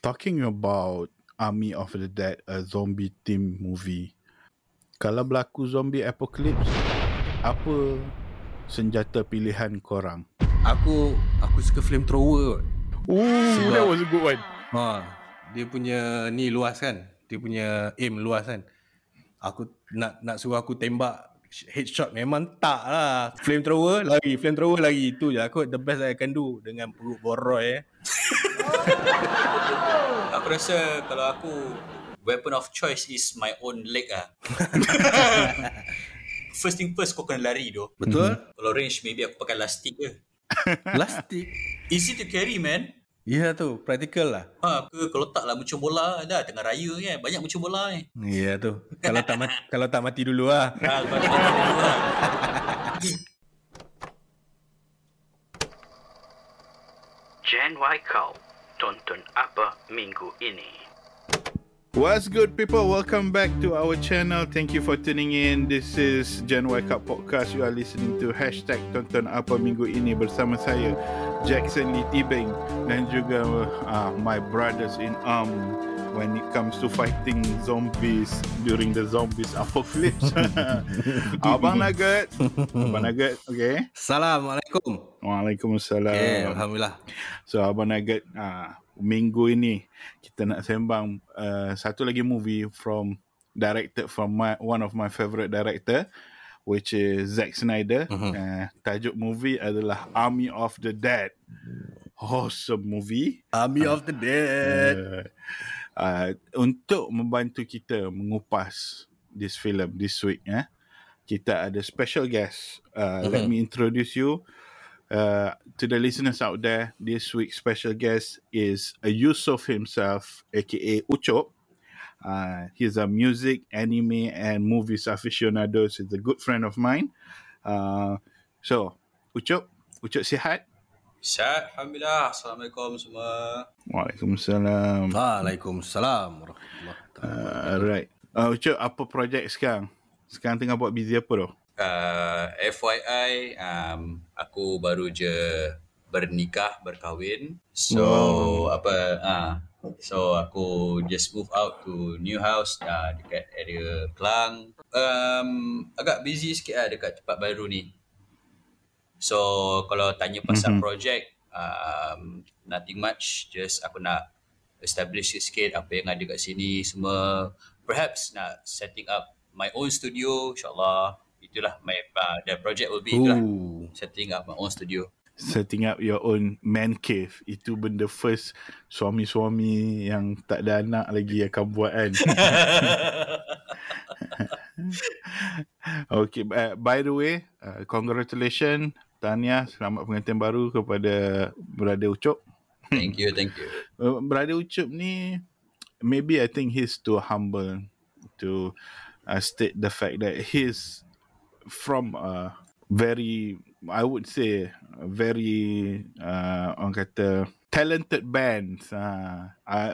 talking about Army of the Dead, a zombie team movie, kalau berlaku zombie apocalypse, apa senjata pilihan korang? Aku suka flamethrower. Ooh, that was a good one. Dia punya ni luas kan, dia punya aim luas kan. Aku nak suruh aku tembak headshot, memang tak lah. Flamethrower lagi. Itu je aku the best I can do dengan perut boroi. Aku rasa kalau aku, weapon of choice is my own leg lah. First thing first, kau kena lari tu. Betul. Kalau range maybe aku pakai elastik ke. Elastik? Easy to carry man. Ya tu, practical lah. Kalau tak lah muncul bola dah, tengah raya kan. Banyak muncul bola kan. Ya tu. Kalau tak mati dulu lah. Gen Cup, tonton apa minggu ini. What's good people? Welcome back to our channel. Thank you for tuning in. This is Gen Cup Podcast. You are listening to #TontonApaMingguIni bersama saya, Jackson Lee Tibeng, dan juga my brothers in arm when it comes to fighting zombies during the zombies apocalypse. Abang Nugget, okay. Assalamualaikum. Waalaikumsalam. Yeah, Alhamdulillah. So Abang Nugget, minggu ini kita nak sembang satu lagi movie from one of my favorite director, which is Zack Snyder. Tajuk movie adalah Army of the Dead. Awesome movie, Army of the Dead. Untuk membantu kita mengupas this film this week, kita ada special guest. Let me introduce you. To the listeners out there, this week's special guest is Yusuf himself, aka Ucho. He's a music, anime and movies aficionados. He's a good friend of mine. So, Ucho sihat? Sihat, Alhamdulillah. Assalamualaikum semua. Waalaikumsalam. Waalaikumsalam. Alright. Ucho, apa projek sekarang? Sekarang tengah buat busy apa tu? FYI, aku baru je bernikah, berkahwin. So so aku just move out to new house dekat area Klang. Agak busy sikit lah dekat tempat baru ni. So kalau tanya pasal projek, nothing much. Just aku nak establish sikit apa yang ada kat sini semua. Perhaps nak setting up my own studio, insyaAllah. Itulah my the project will be itulah. Setting up my own studio. Setting up your own man cave. Itu benda first suami-suami yang tak ada anak lagi akan buat kan. Okay, by the way, congratulations, tahniah, selamat pengantin baru kepada Brother Ucup. Thank you. Brother Ucup ni, maybe I think he's too humble to state the fact that he's from a very, I would say, very orang kata talented bands.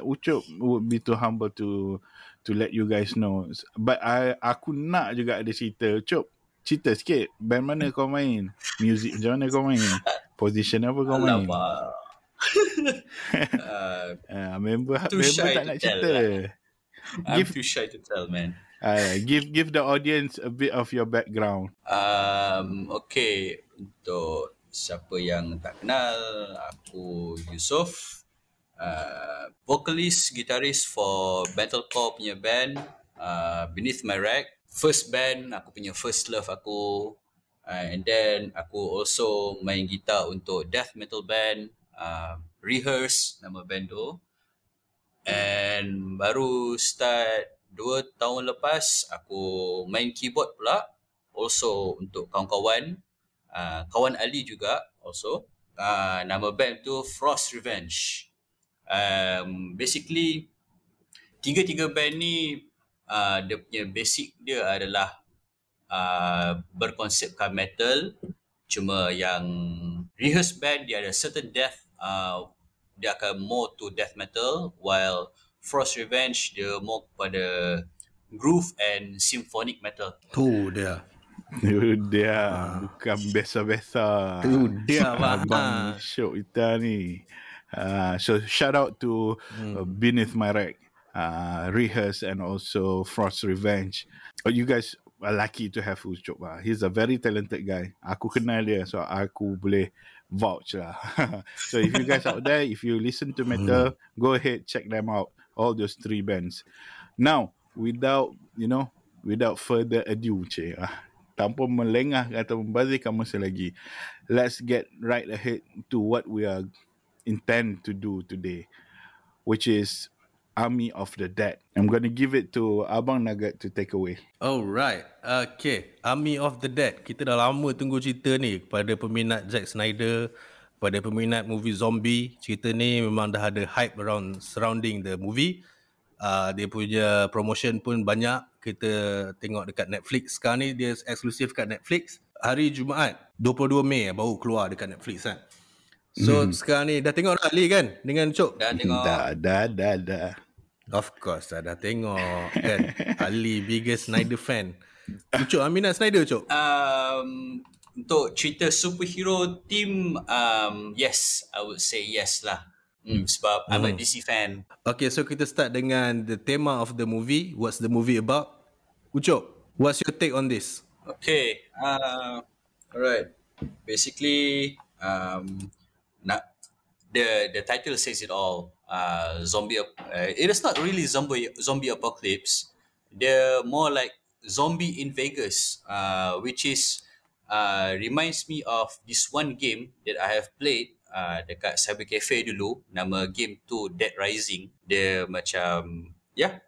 Ucup would be too humble to let you guys know. But aku nak juga ada cerita. Ucup, cerita sikit, band mana kau main? Music macam mana kau main? Position apa kau main? Member tak nak cerita lah. I'm too shy to tell, man. Give the audience a bit of your background. Okay, untuk siapa yang tak kenal, aku Yusuf, vocalist, guitarist for metalcore punya band Beneath My Rag. First band, aku punya first love aku. And then aku also main gitar untuk death metal band Rehearse, nama band tu. And baru start 2 tahun lepas, aku main keyboard pula. Also untuk kawan-kawan. Kawan Ali juga also. Nama band tu Frost Revenge. Basically, tiga-tiga band ni, dia punya basic dia adalah berkonsepkan metal. Cuma yang Rehearse band, dia ada certain death. Dia akan more to death metal. While Frost Revenge, dia more kepada groove and symphonic metal. Tu dia. Bukan biasa-biasa. Tu dia abang. Syok kita ni. So shout out to Beneath My Rag, Rehearse, and also Frost Revenge. You guys are lucky to have Ucho. He's a very talented guy. Aku kenal dia, so aku boleh vouch lah. So if you guys out there, if you listen to metal, go ahead, check them out. All those three bands. Now, without further ado, tanpa melengah atau membazirkan masa lagi, let's get right ahead to what we are intend to do today, which is Army of the Dead. I'm going to give it to Abang Nagat to take away. Alright, okay, Army of the Dead. Kita dah lama tunggu cerita ni. Kepada peminat Zack Snyder, kepada peminat movie zombie, cerita ni memang dah ada hype around surrounding the movie. Dia punya promotion pun banyak. Kita tengok dekat Netflix. Sekarang ni dia eksklusif kat Netflix. Hari Jumaat 22 Mei baru keluar dekat Netflix kan. So sekarang ni dah tengok dah Ali kan dengan Cok? Dah tengok. Dah. Of course dah tengok kan. Ali biggest Snyder fan. Cok, Aminah Snyder Cok? Untuk cerita superhero team, yes, I would say yes lah. Sebab I'm a DC fan. Okay, so kita start dengan the tema of the movie. What's the movie about? Ucho, what's your take on this? Okay, alright. Basically, the title says it all. It is not really zombie apocalypse. They're more like zombie in Vegas, which is reminds me of this one game that I have played. Dekat Cyber Cafe dulu, nama game tu Dead Rising. Dia macam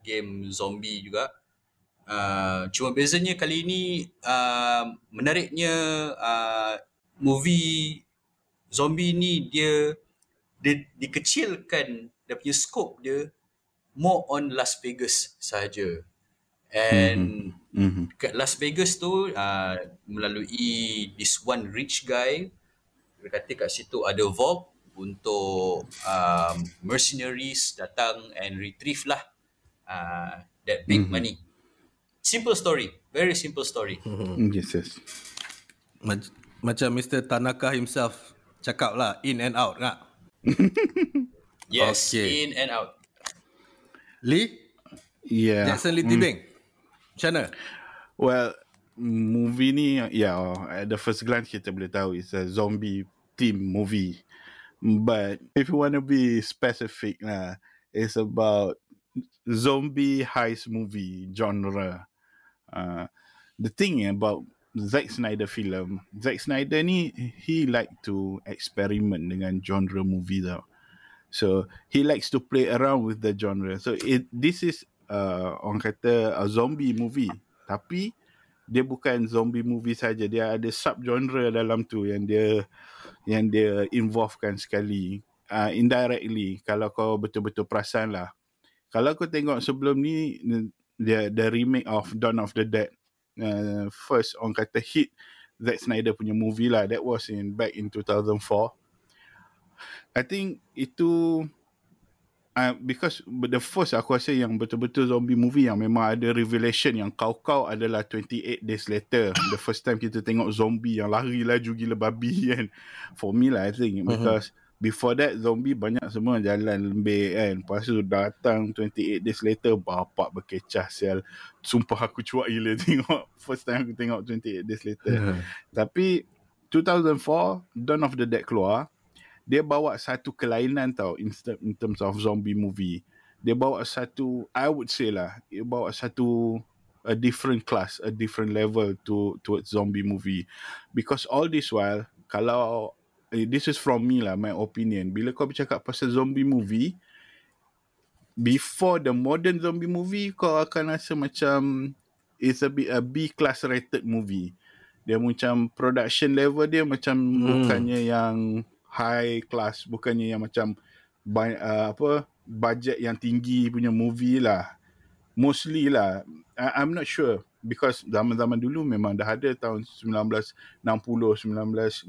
game zombie juga, cuma bezanya kali ini menariknya movie zombie ni dia dikecilkan, dia punya scope dia more on Las Vegas sahaja. And kat Las Vegas tu melalui this one rich guy, dia kata kat situ ada vault untuk mercenaries datang and retrieve lah that big money. Simple story. Very simple story. Yes. Macam Mr. Tanaka himself cakap lah, in and out kan? Yes, okay. In and out. Lee? Yeah. Jackson Lee Tibeng? Macam mana? Well, movie ni, at the first glance kita boleh tahu it's a zombie theme movie. But if you want to be specific lah, it's about zombie heist movie genre. The thing about Zack Snyder film, Zack Snyder ni, he like to experiment dengan genre movie tau. So he likes to play around with the genre. So this is orang kata a zombie movie, tapi dia bukan zombie movie saja, dia ada sub-genre dalam tu yang dia involvekan sekali, indirectly, kalau kau betul-betul perasan lah. Kalau kau tengok sebelum ni, dia the remake of Dawn of the Dead, first orang kata hit Zack Snyder punya movie lah, that was back in 2004. I think itu because the first aku rasa yang betul-betul zombie movie yang memang ada revelation yang kau adalah 28 Days Later. The first time kita tengok zombie yang lari laju gila babi kan. For me lah I think, because before that zombie banyak semua jalan lembek kan. Lepas tu datang 28 Days Later, bapak berkecah sial. Sumpah aku cuak gila tengok first time aku tengok 28 Days Later. Tapi 2004 Dawn of the Dead keluar. Dia bawa satu kelainan tau in terms of zombie movie. Dia bawa satu, I would say lah, dia bawa satu a different class, a different level towards zombie movie. Because all this while, kalau this is from me lah, my opinion. Bila kau bercakap pasal zombie movie, before the modern zombie movie, kau akan rasa macam it's a bit a B-class rated movie. Dia macam production level dia macam bukannya yang high class, bukannya yang macam budget yang tinggi punya movie lah, mostly lah. I'm not sure because zaman-zaman dulu memang dah ada, tahun 1960, 1950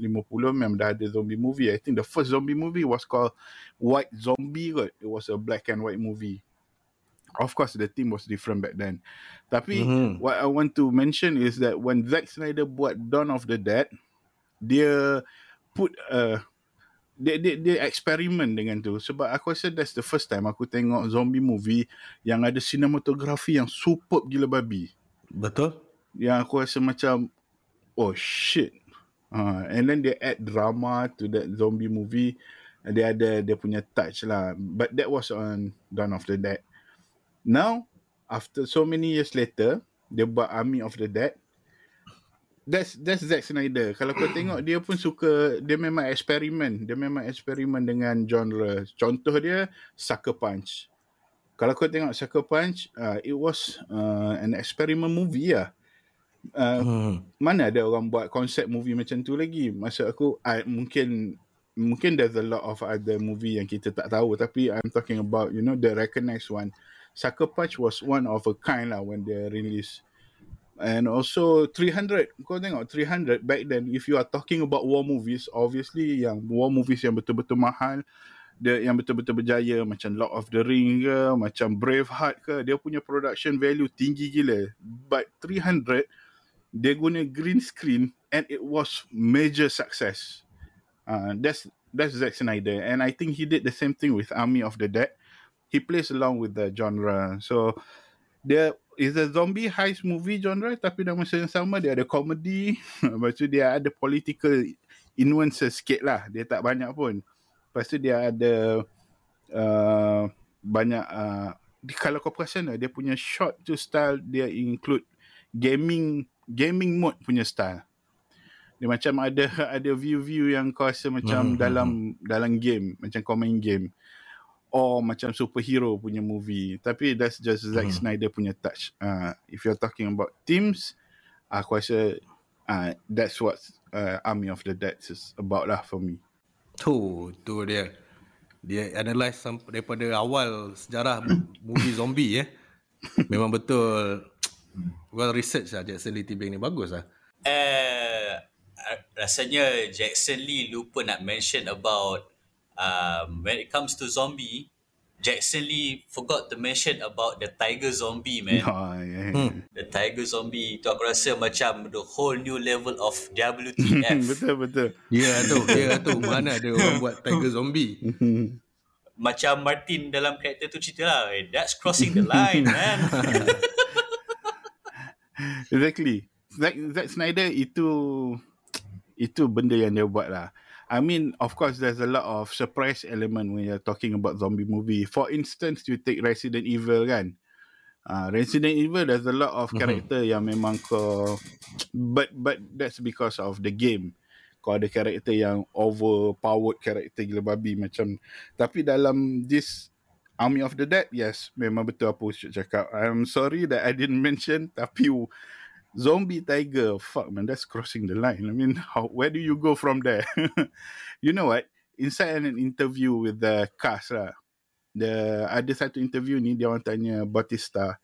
memang dah ada zombie movie. I think the first zombie movie was called White Zombie kot. It was a black and white movie. Of course the theme was different back then. Tapi what I want to mention is that when Zack Snyder buat Dawn of the Dead, dia put Dia eksperimen dengan tu. Sebab aku rasa that's the first time aku tengok zombie movie yang ada cinematography yang superb gila babi. Betul. Yang aku rasa macam oh shit. And then they add drama to that zombie movie. Dia ada dia punya touch lah. But that was on Dawn of the Dead. Now, after so many years later, dia buat Army of the Dead. That's Zack Snyder. Kalau kau tengok, dia pun suka, dia memang eksperimen. Dia memang eksperimen dengan genre. Contoh dia, Sucker Punch. Kalau kau tengok Sucker Punch, it was an experiment movie lah. Mana ada orang buat konsep movie macam tu lagi? Maksud aku, mungkin there's a lot of other movie yang kita tak tahu. Tapi I'm talking about, you know, the recognized one. Sucker Punch was one of a kind lah when they released. And also 300, kau tengok 300 back then, if you are talking about war movies, obviously yang war movies yang betul-betul mahal, dia yang betul-betul berjaya macam Lord of the Rings ke, macam Braveheart ke, dia punya production value tinggi gila. But 300, dia guna green screen and it was major success. That's Zack Snyder, and I think he did the same thing with Army of the Dead. He plays along with the genre. So dia is a zombie heist movie genre, tapi dalam masa yang sama dia ada komedi, lepas tu dia ada political influences sikit lah, dia tak banyak pun. Lepas tu dia ada banyak, kalau kau perasan dia punya shot tu style, dia include gaming mode punya style. Dia macam ada view-view yang kau rasa macam dalam game, macam kau main game. Or macam superhero punya movie. Tapi that's just Zack Snyder punya touch. If you're talking about teams, aku rasa that's what Army of the Dead is about lah for me. Tu dia. Dia analyse daripada awal sejarah movie zombie . Memang betul. Well research lah, Jackson Lee Tibeng ni bagus lah. Rasanya Jackson Lee lupa nak mention about when it comes to zombie, Jackson Lee forgot to mention about the tiger zombie, man. Oh, yeah. The tiger zombie tu aku rasa macam the whole new level of WTF. Betul. Ya tu. Mana ada orang buat tiger zombie. Macam Martin dalam karakter tu cerita lah, that's crossing the line, man. Exactly. Zack Snyder itu benda yang dia buat lah. I mean, of course, there's a lot of surprise element when you're talking about zombie movie. For instance, you take Resident Evil kan. Resident Evil, there's a lot of character yang memang kau... But that's because of the game. Kau ada character yang overpowered, character gila babi macam... Tapi dalam this Army of the Dead, yes, memang betul apa Ucho cakap. I'm sorry that I didn't mention, tapi... Zombie tiger, fuck man, that's crossing the line. I mean, where do you go from there? You know what? Inside an interview with the cast lah, ada satu interview ni, dia orang tanya Batista,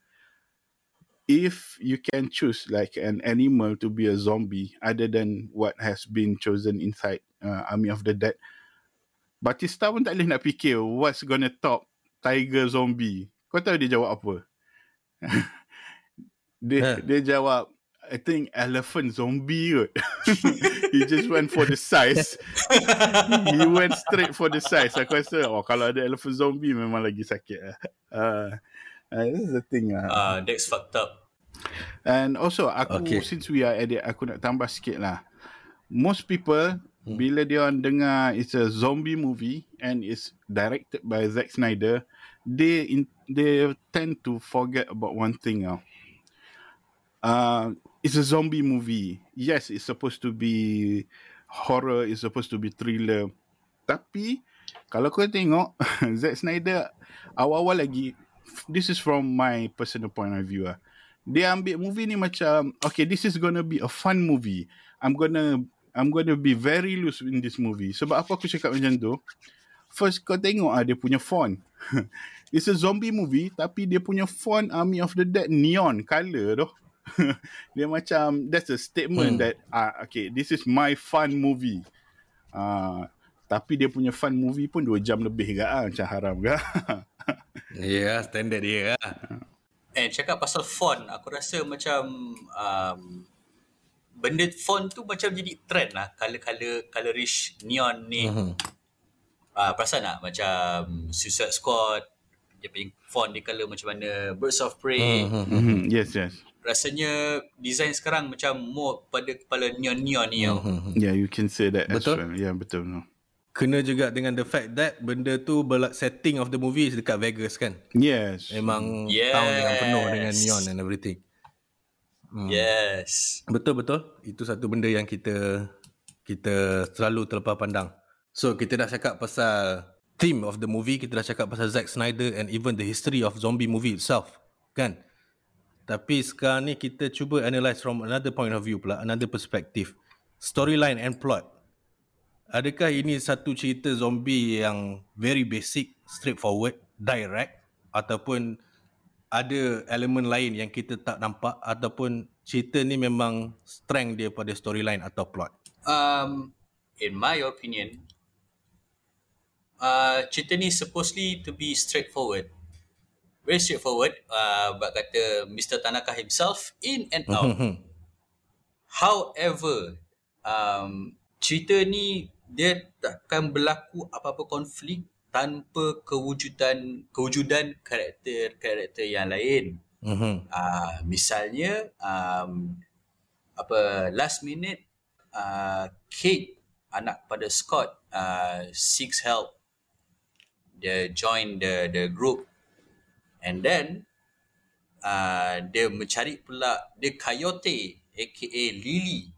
if you can choose like an animal to be a zombie other than what has been chosen inside Army of the Dead, Batista pun tak boleh nak fikir what's gonna top tiger zombie. Kau tahu dia jawab apa? Dia jawab, I think elephant zombie kot. He just went for the size. He went straight for the size. Aku rasa kalau ada elephant zombie memang lagi sakit lah. This is the thing lah. That's fucked up. And also aku since we are at it, aku nak tambah sikit lah. Most people bila dia orang dengar it's a zombie movie and it's directed by Zack Snyder, they tend to forget about one thing lah. It's a zombie movie. Yes, it's supposed to be horror, it's supposed to be thriller. Tapi kalau kau tengok Zack Snyder awal-awal lagi, this is from my personal point of view lah. Dia ambil movie ni macam, okay, this is gonna be a fun movie. I'm gonna be very loose in this movie. Sebab apa aku cakap macam tu? First kau tengok dia punya font. It's a zombie movie tapi dia punya font Army of the Dead neon color tu. Dia macam that's a statement that okay, this is my fun movie. Tapi dia punya fun movie pun 2 jam lebih macam haram ke. Yeah, standard dia lah. Cakap pasal font, aku rasa macam benda font tu macam jadi trend lah, color-color, colorish neon ni. Perasan tak macam Suicide Squad, dia punya font, dia color macam mana, Birds of Prey. Yes. Rasanya design sekarang macam more pada kepala neon-neon ni. Yeah, you can say that. Betul? As well. Yeah, betul. No. Kena juga dengan the fact that benda tu setting of the movie is dekat Vegas kan? Yes. Memang town dengan penuh dengan neon and everything. Yes. Betul-betul. Itu satu benda yang kita selalu terlepas pandang. So, kita dah cakap pasal theme of the movie. Kita dah cakap pasal Zack Snyder and even the history of zombie movie itself. Kan? Tapi sekarang ni kita cuba analyse from another point of view pula. Another perspective. Storyline and plot. Adakah ini satu cerita zombie yang very basic, straightforward, direct, ataupun ada elemen lain yang kita tak nampak, ataupun cerita ni memang strength dia pada storyline atau plot? In my opinion, cerita ni supposedly to be straightforward. Very straightforward, bak kata Mr. Tanaka himself, in and out. However, cerita ni dia takkan berlaku apa-apa konflik tanpa kewujudan karakter-karakter yang lain. Misalnya last minute Kate, anak pada Scott, seeks help. Dia join the group, and then dia mencari pula the Coyote aka Lily.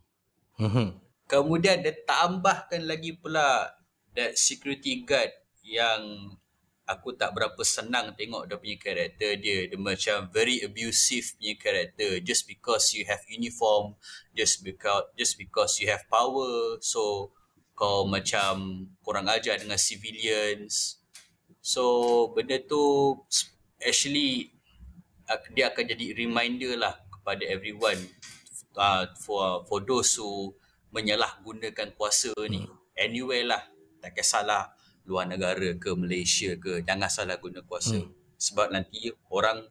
Kemudian dia tambahkan lagi pula that security guard yang aku tak berapa senang tengok dia punya karakter dia. Dia macam very abusive punya karakter. Just because you have uniform, just because you have power, so kau macam kurang ajar dengan civilians. So benda tu actually dia akan jadi reminder lah kepada everyone, for those who menyalahgunakan kuasa ni. Anyway lah, tak kisahlah luar negara ke Malaysia ke, jangan salah guna kuasa. Sebab nanti orang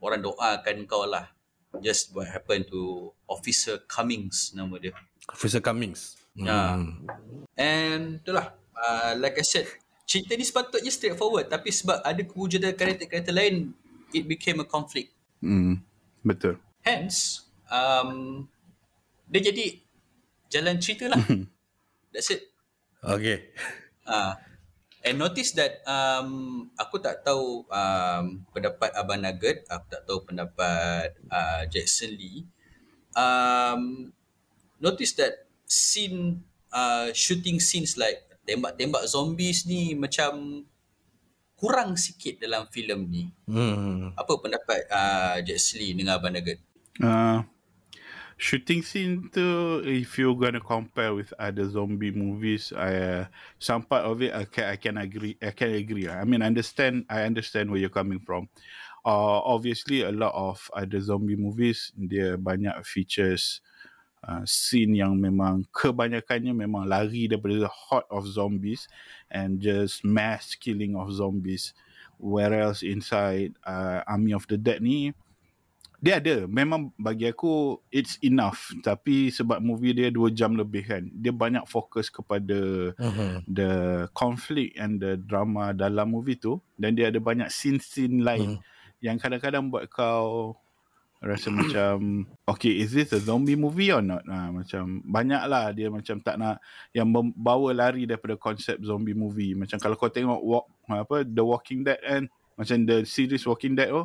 doakan kau lah. Just what happened to Officer Cummings, nama dia. Officer Cummings. And itulah, like I said, cerita ni sepatutnya straightforward, tapi sebab ada kewujudan karakter-karakter lain, it became a conflict. Betul. Hence, dia jadi jalan cerita lah. That's it. Okay. And notice that aku tak tahu pendapat Abang Nugget, aku tak tahu pendapat Jackson Lee. Notice that scene, shooting scenes like tembak-tembak zombies ni macam kurang sikit dalam filem ni. Apa pendapat Jackson Lee dengan Abang Nugget? Shooting scene tu, if you're gonna compare with other zombie movies, some part of it I can agree. I mean, I understand where you're coming from. Obviously, a lot of other zombie movies dia banyak features scene yang memang kebanyakannya memang lari daripada the horde of zombies and just mass killing of zombies. Whereas inside Army of the Dead ni, dia ada, memang bagi aku it's enough, tapi sebab movie dia 2 jam lebih kan, dia banyak fokus kepada the conflict and the drama dalam movie tu, dan dia ada banyak scene-scene lain yang kadang-kadang buat kau rasa macam okay, is this a zombie movie or not? Macam banyaklah dia macam tak nak yang membawa lari daripada konsep zombie movie. Macam kalau kau tengok The Walking Dead kan, macam the series Walking Dead tu,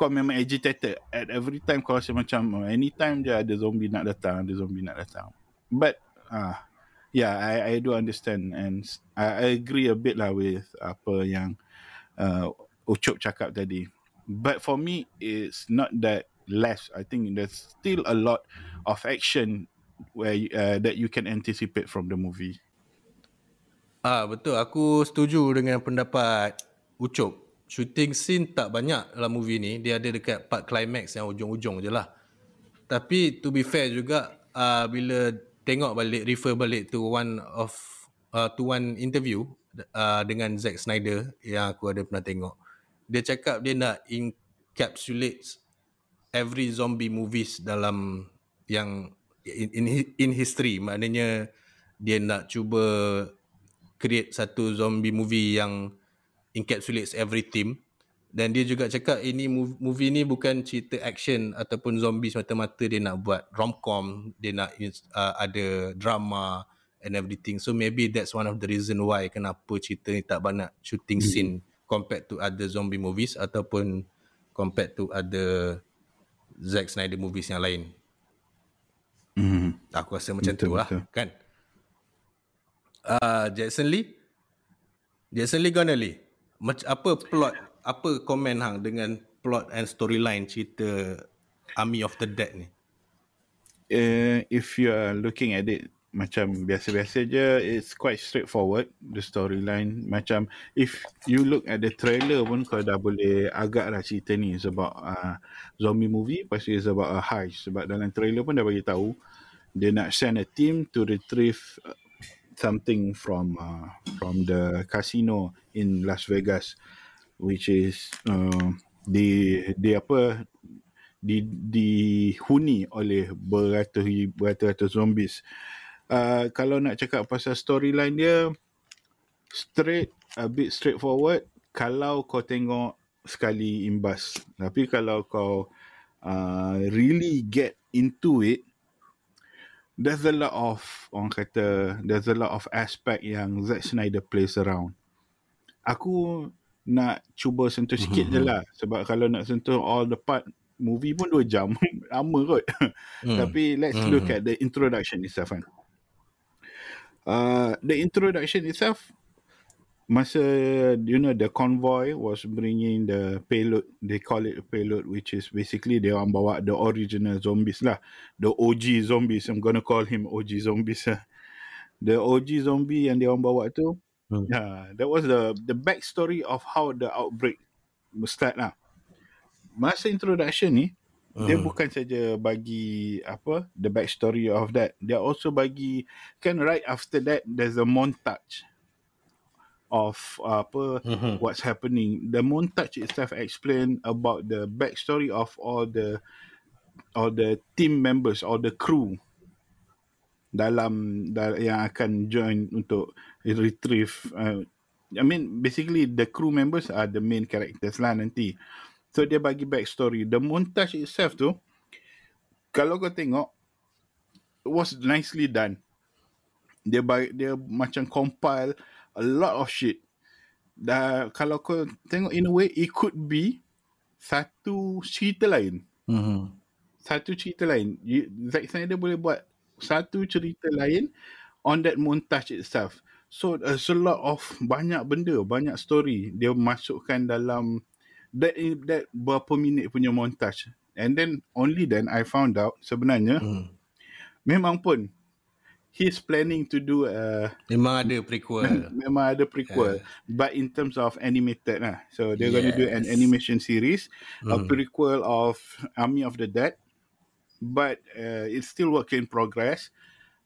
kau memang agitated at every time. Kau rasa macam anytime je ada zombie nak datang, but yeah, I do understand, and I agree a bit lah with apa yang Ucup cakap tadi. But for me, it's not that less. I think there's still a lot of action where that you can anticipate from the movie. Betul, aku setuju dengan pendapat Ucup. Shooting scene tak banyak dalam movie ni. Dia ada dekat part climax yang ujung-ujung je lah. Tapi to be fair juga, bila tengok balik, refer balik to one interview dengan Zack Snyder yang aku ada pernah tengok. Dia cakap dia nak encapsulate every zombie movies dalam yang in history. Maknanya dia nak cuba create satu zombie movie yang encapsulates every team. Dan dia juga cakap ini movie ni bukan cerita action ataupun zombie semata-mata. Dia nak buat rom-com, dia nak ada drama and everything. So maybe that's one of the reason why kenapa cerita ni tak banyak shooting scene compared to other zombie movies ataupun compared to other Zack Snyder movies yang lain. Aku rasa macam betul, tu lah betul. Kan Jackson Lee Connelly, apa plot, apa komen hang dengan plot and storyline cerita Army of the Dead ni? If you are looking at it macam biasa-biasa je, it's quite straightforward the storyline. Macam if you look at the trailer pun kau dah boleh agak lah cerita ni is about zombie movie, pasti is about a heist. Sebab dalam trailer pun dah bagi tahu dia nak send a team to retrieve something from the casino in Las Vegas, which is dihuni oleh beratus zombies. Kalau nak cakap pasal storyline dia, a bit straightforward kalau kau tengok sekali imbas. Tapi kalau kau really get into it, there's a lot of aspect yang Zack Snyder plays around. Aku nak cuba sentuh sikit je lah, sebab kalau nak sentuh all the part movie pun 2 jam lama kot. Tapi let's look at the introduction itself kan. The introduction itself, masa the convoy was bringing the payload, they call it a payload, which is basically they orang bawa the original zombies lah, the OG zombies. I'm gonna call him OG zombies lah. The OG zombie yang dia orang bawa tu, that was the backstory of how the outbreak start lah. Masa introduction ni, dia bukan saja bagi the backstory of that, dia also bagi kan, right after that there's a montage of what's happening. The montage itself explain about the backstory of all the team members, all the crew dalam yang akan join untuk retrieve. I mean basically the crew members are the main characters lah nanti. So dia bagi backstory. The montage itself tu, kalau kau tengok, it was nicely done. Dia macam compile a lot of shit. Kalau kau tengok in a way, it could be satu cerita lain. Satu cerita lain. Zack Snyder boleh buat satu cerita lain on that montage itself. So there's a lot of banyak benda, banyak story dia masukkan dalam that berapa minit punya montage. And then only then I found out sebenarnya memang pun he's planning to do memang ada prequel. Memang ada prequel, but in terms of animated lah. So they're going to do an animation series, a prequel of Army of the Dead, but it's still work in progress.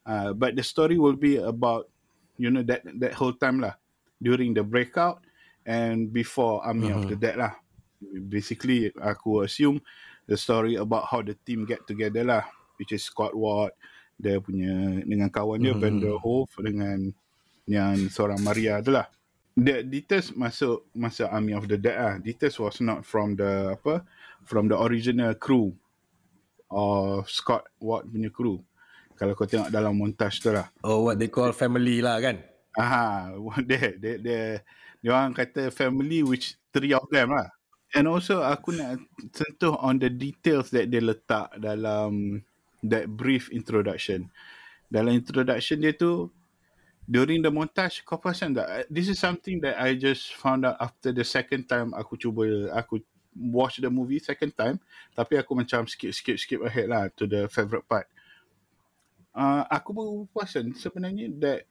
But the story will be about that whole time lah, during the breakout and before Army of the Dead lah. Basically aku assume the story about how the team get together lah, which is Scott Ward dia punya dengan kawan dia Vanderhoof dengan yang seorang Maria tu lah. The details masuk masa Army of the Dead lah, details was not from the from the original crew or Scott Ward punya crew. Kalau kau tengok dalam montage tu lah, what they call family lah kan. Dia orang kata family, which 3 of them lah. And also aku nak sentuh on the details that dia letak dalam that brief introduction. Dalam introduction dia tu, during the montage, kau perasan tak? This is something that I just found out after the second time aku watch the movie second time. Tapi aku macam skip ahead lah to the favourite part. Aku baru perasan sebenarnya that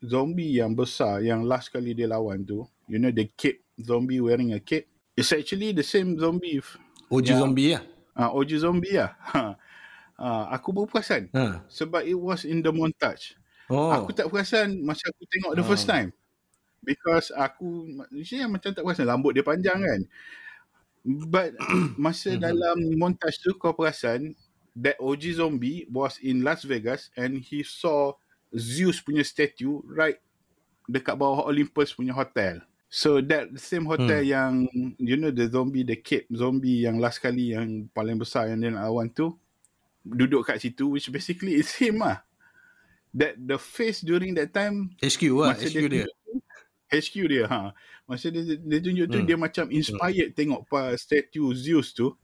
zombie yang besar yang last kali dia lawan tu, the cape, zombie wearing a cape, it's actually the same zombie. OG zombie lah. Aku baru perasan sebab it was in the montage. Aku tak perasan masa aku tengok the first time, because aku macam tak perasan rambut dia panjang kan. But masa dalam montage tu kau perasan that OG zombie was in Las Vegas and he saw Zeus punya statue right dekat bawah Olympus punya hotel. So that same hotel yang, you know, the zombie, the cape zombie yang last kali, yang paling besar yang dia nak lawan tu, duduk kat situ, which basically is him lah. That the face during that time HQ lah, HQ dia. HQ dia, ha. Masa dia tunjuk tu, dia macam inspired tengok statue Zeus tu.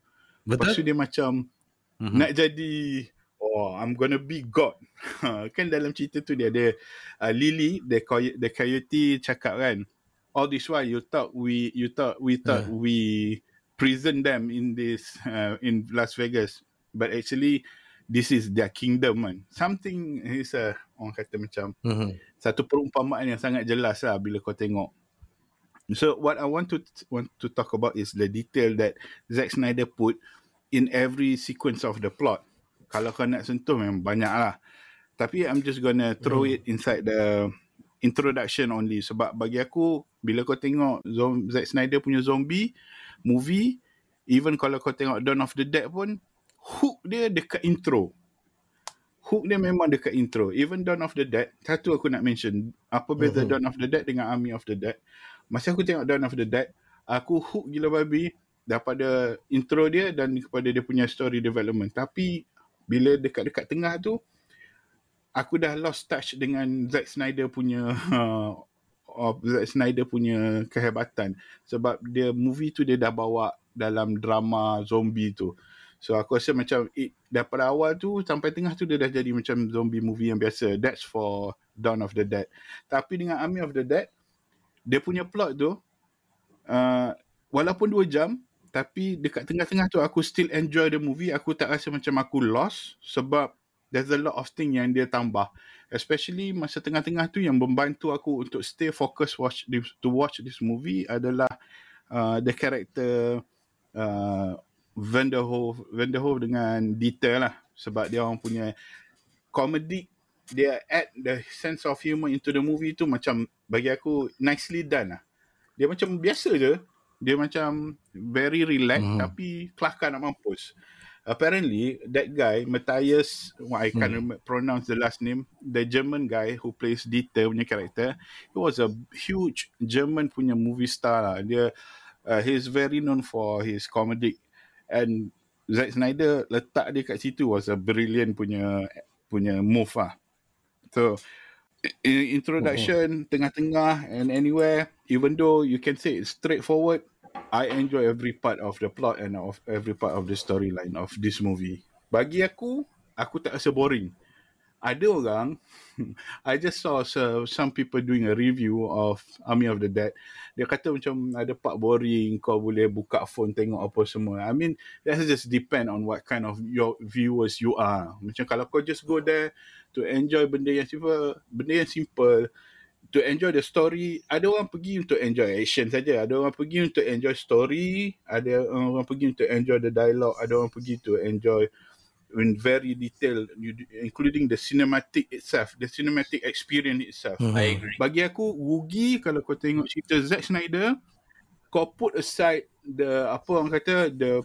Betul? Lepas tu dia macam nak jadi, oh, I'm gonna be God. Kan dalam cerita tu dia ada Lily, the coyote cakap kan, all this while you thought we prison them in this in Las Vegas, but actually this is their kingdom kan. Something is a, orang kata macam satu perumpamaan yang sangat jelas lah bila kau tengok. So what I want to talk about is the detail that Zack Snyder put in every sequence of the plot. Kalau kau nak sentuh memang banyak lah, tapi I'm just gonna throw it inside the introduction only. Sebab bagi aku, bila kau tengok Zack Snyder punya zombie movie, even kalau kau tengok Dawn of the Dead pun, hook dia memang dekat intro. Even Dawn of the Dead, satu aku nak mention, apa beza Dawn of the Dead dengan Army of the Dead. Masa aku tengok Dawn of the Dead, aku hook gila babi daripada intro dia dan kepada dia punya story development. Tapi bila dekat-dekat tengah tu, aku dah lost touch dengan Zack Snyder punya kehebatan. Sebab dia movie tu dia dah bawa dalam drama zombie tu. So aku rasa macam daripada awal tu sampai tengah tu dia dah jadi macam zombie movie yang biasa. That's for Dawn of the Dead. Tapi dengan Army of the Dead, dia punya plot tu walaupun 2 jam, tapi dekat tengah-tengah tu aku still enjoy the movie. Aku tak rasa macam aku lost, sebab there's a lot of thing yang dia tambah. Especially masa tengah-tengah tu yang membantu aku untuk stay focus to watch this movie adalah the character Vanderhoof dengan detail lah. Sebab dia orang punya comedy, dia add the sense of humor into the movie tu macam bagi aku nicely done lah. Dia macam biasa je, dia macam very relaxed tapi kelakar nak mampus. Apparently, that guy, Matthias, I can't pronounce the last name, the German guy who plays Dieter punya character, he was a huge German punya movie star lah. Dia, he's very known for his comedy. And Zack Snyder letak dia kat situ was a brilliant punya move lah. So, introduction, tengah-tengah and anywhere, even though you can say it's straightforward, I enjoy every part of the plot and of every part of the storyline of this movie. Bagi aku tak rasa boring. Ada orang, I just saw some people doing a review of Army of the Dead. Dia kata macam ada part boring, kau boleh buka phone tengok apa semua. I mean, that just depend on what kind of your viewers you are. Macam kalau kau just go there to enjoy benda yang simple, to enjoy the story. Ada orang pergi untuk enjoy action saja, ada orang pergi untuk enjoy story, ada orang pergi untuk enjoy the dialogue, ada orang pergi to enjoy in very detail, including the cinematic itself, the cinematic experience itself. I agree. Bagi aku rugi kalau kau tengok cerita Zack Snyder, kau put aside the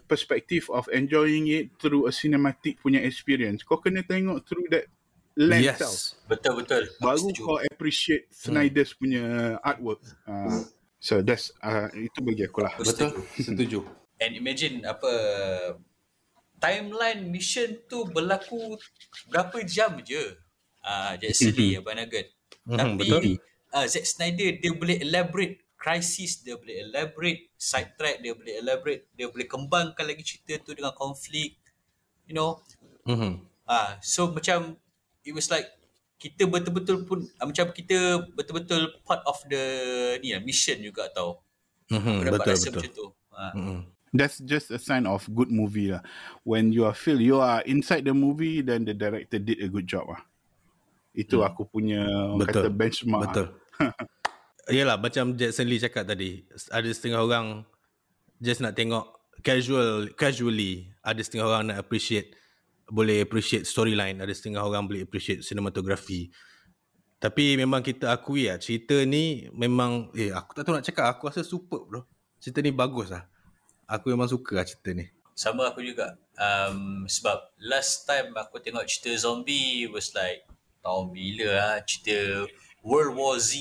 perspective of enjoying it through a cinematic punya experience. Kau kena tengok through that lens. Yes, tau. Betul-betul. Baru kau appreciate Snyder's punya artwork. So that's itu bagi aku lah. Betul. Setuju. And imagine apa timeline mission tu berlaku berapa jam je. Jackson Lee Abang Nugget. Tapi Zack Snyder dia boleh elaborate crisis, dia boleh elaborate side track, dia boleh elaborate, dia boleh kembangkan lagi cerita tu dengan konflik. You know. So macam it was like kita betul-betul pun macam kita betul-betul part of the ni lah, mission juga tau. Betul. Macam tu. That's just a sign of good movie lah. When you feel you are inside the movie, then the director did a good job lah. Itu aku punya kata benchmark. Betul. Yelah, macam Jackson Lee cakap tadi, ada setengah orang just nak tengok casually, ada setengah orang nak boleh appreciate storyline, ada setengah orang boleh appreciate cinematography. Tapi memang kita akui lah, cerita ni memang, aku tak tahu nak cakap, aku rasa super bro. Cerita ni bagus lah. Aku memang suka lah cerita ni. Sama aku juga. Sebab last time aku tengok cerita zombie was like, tahun bila lah, cerita World War Z.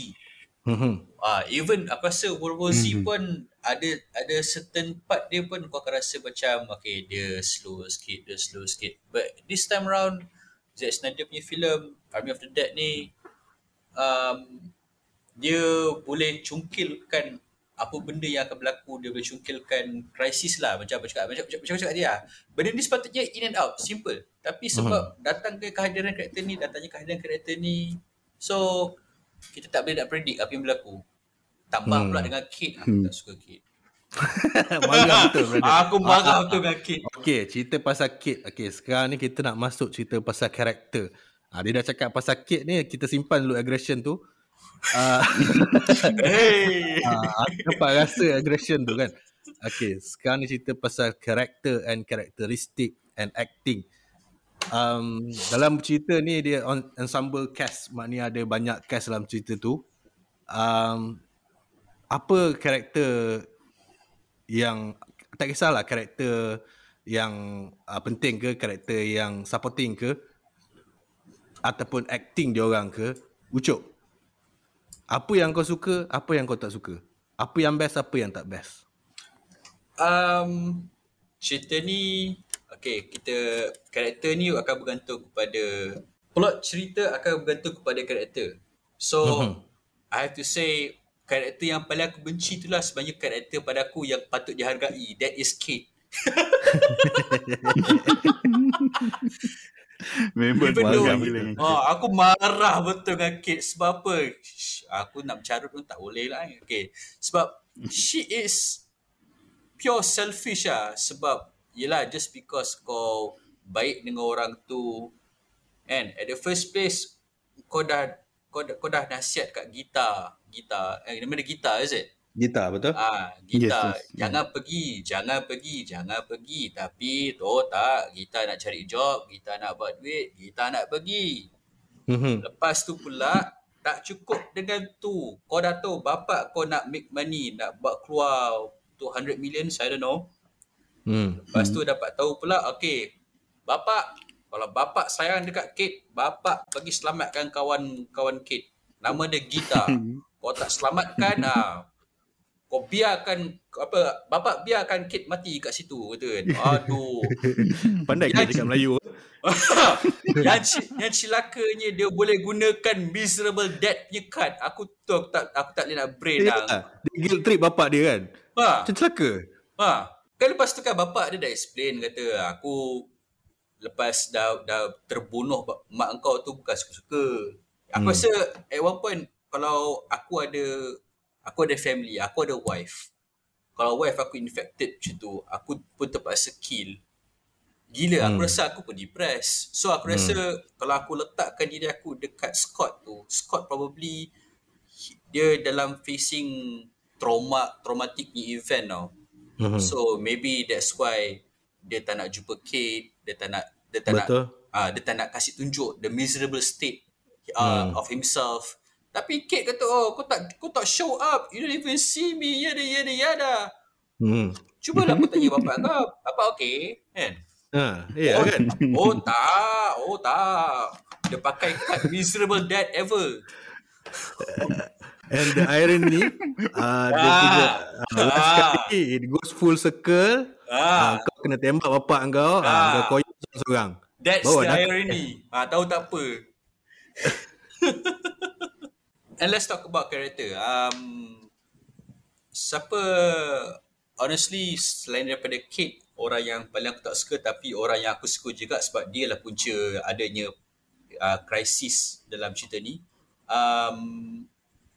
Even aku rasa World War Z pun ada certain part dia pun kau akan rasa macam okay, dia slow sikit. But this time round Zack Snyder punya filem Army of the Dead ni dia boleh cungkilkan apa benda yang akan berlaku, dia boleh cungkilkan krisis lah, macam aku cakap, macam dia lah. Benda ni sepatutnya in and out, simple. Tapi sebab datang ke kehadiran karakter ni, so kita tak boleh nak predict apa yang berlaku. Tambah pula dengan Kate, aku tak suka Kate. Marah betul, brother. Aku marah betul dengan Kate. Okay, cerita pasal Kate. Okay, sekarang ni kita nak masuk cerita pasal karakter. Dia dah cakap pasal Kate ni, kita simpan dulu aggression tu. Aku dapat rasa aggression tu kan. Okay, sekarang ni cerita pasal character and characteristic and acting. Dalam cerita ni dia ensemble cast, maknanya ada banyak cast dalam cerita tu. Apa karakter yang tak kisahlah, karakter yang penting ke, karakter yang supporting ke, ataupun acting diorang ke, Ucok? Apa yang kau suka, apa yang kau tak suka? Apa yang best, apa yang tak best? Cerita ni, okay, kita, karakter ni akan bergantung kepada, plot cerita akan bergantung kepada karakter. So, I have to say, karakter yang paling aku benci itulah sebenarnya karakter pada aku yang patut dihargai. That is Kate. Aku marah betul dengan Kate. Sebab apa? Aku nak bercarut pun tak boleh lah. Okay. Sebab she is pure selfish lah. Sebab yelah, just because kau baik dengan orang tu, and at the first place kau dah nasihat kat Gita. Nama dia Gita, is it? Gita, betul? Gita. Yes. Jangan pergi. Tapi tak, Gita nak cari job, Gita nak buat duit, Gita nak pergi. Lepas tu pula, tak cukup dengan tu. Kau dah tahu bapak kau nak make money, nak buat keluar 200 million, I don't know. Lepas tu dapat tahu pula, okay, bapak, kalau bapak sayang dekat Kate, bapak pergi selamatkan kawan Kate. Nama dia Gita. Kau tak selamatkan, kau biarkan apa, bapak biarkan Kate mati kat situ, kata kan. Aduh. Pandai Kate cakap Melayu. yang celakanya dia boleh gunakan miserable dad punya card. Aku tak boleh nak brain dah. Dia guilt trip bapak dia kan. Macam celaka. Kan lepas tu kan bapak dia dah explain, kata aku lepas dah terbunuh mak engkau tu bukan suka-suka. Aku rasa at one point kalau aku ada family, aku ada wife. Kalau wife aku infected macam tu, aku pun terpaksa kill. Gila, aku rasa aku pun depressed. So aku rasa kalau aku letakkan diri aku dekat Scott tu, Scott probably dia dalam facing traumatic event tau. So maybe that's why dia tak nak jumpa Kate, dia tak nak kasih tunjuk the miserable state of himself. Tapi Kate kata, kau tak show up. You don't even see me. Yada. Cubalah aku tanya bapak kau. Bapak okey kan? Kan? Oh tak. Dia pakai kad miserable dad ever. And the irony, dia juga last kali, it goes full circle. Kau kena tembak bapak kau. Kau koyak seorang. That's the irony. Tahu tak apa. And let's talk about character. Siapa, honestly, selain daripada Kate, orang yang paling aku tak suka, tapi orang yang aku suka juga sebab dia lah punca adanya krisis dalam cerita ni.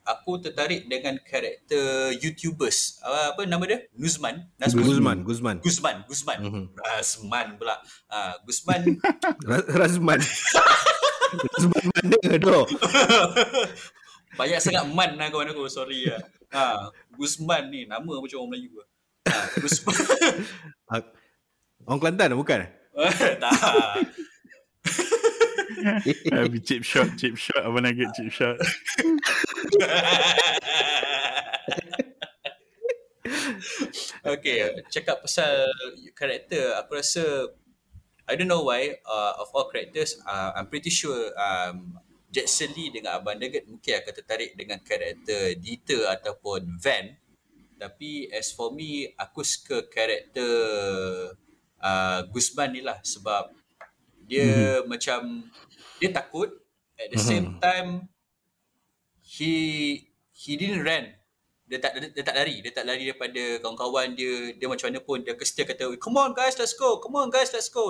Aku tertarik dengan karakter YouTubers. Apa nama dia? Guzman. Razman pula. Guzman. Razman. Razman mana tu? Banyak sangat man lah kawan aku, sorry lah. Guzman ni, nama macam orang Melayu lah. Guzman. Orang Kelantan bukan? Tak. Chip shot. I wanna get chip shot. Okay, cakap pasal karakter, aku rasa, I don't know why, of all characters, I'm pretty sure Jackson Lee dengan Abang Nugget mungkin akan tertarik dengan karakter Dieter ataupun Van. Tapi as for me, aku suka karakter Guzman ni lah, sebab dia macam dia takut. At the same time, he didn't run. Dia tak lari daripada kawan-kawan dia. Dia macam mana pun, dia still kata, come on guys let's go.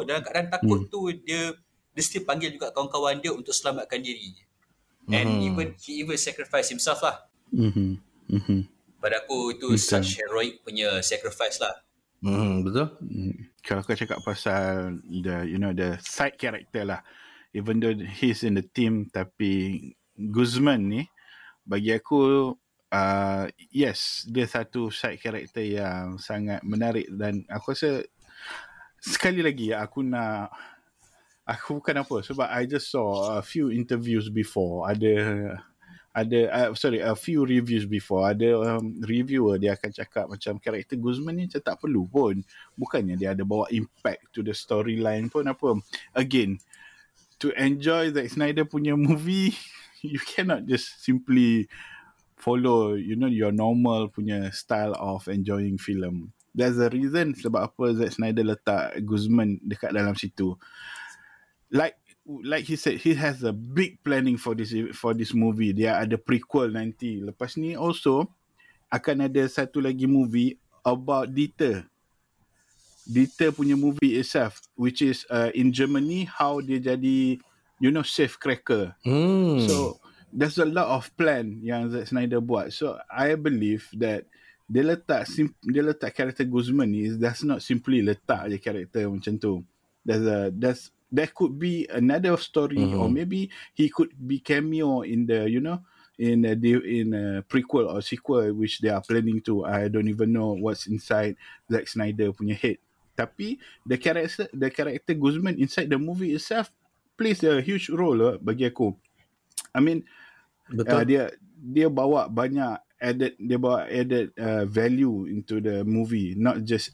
Dalam keadaan takut tu, dia still panggil juga kawan-kawan dia untuk selamatkan diri. And he even sacrifice himself lah. Pada aku itu such heroic punya sacrifice lah. Betul. Kalau kau cakap pasal the side character lah, even though he's in the team, tapi Guzman ni bagi aku, yes, dia satu side character yang sangat menarik. Dan aku rasa, sekali lagi, aku bukan apa, sebab I just saw a few interviews before. A few reviews before. Ada reviewer, dia akan cakap macam karakter Guzman ni macam tak perlu pun, bukannya dia ada bawa impact to the storyline pun apa. Again, to enjoy Zack Snyder punya movie, you cannot just simply follow your normal punya style of enjoying film. There's a reason sebab apa Zack Snyder letak Guzman dekat dalam situ. Like he said, he has a big planning for this movie. Dia ada prequel nanti. Lepas ni also akan ada satu lagi movie about Dieter punya movie itself, which is in Germany, how dia jadi safecracker. So there's a lot of plan yang Zack Snyder buat. So I believe that dia letak karakter Guzman ni, that's not simply letak je karakter macam tu. There could be another story, or maybe he could be cameo in the in a prequel or sequel which they are planning to. I don't even know what's inside Zack Snyder punya head. Tapi the character Guzman inside the movie itself plays a huge role bagi aku. I mean, dia bawa banyak added value into the movie. Not just,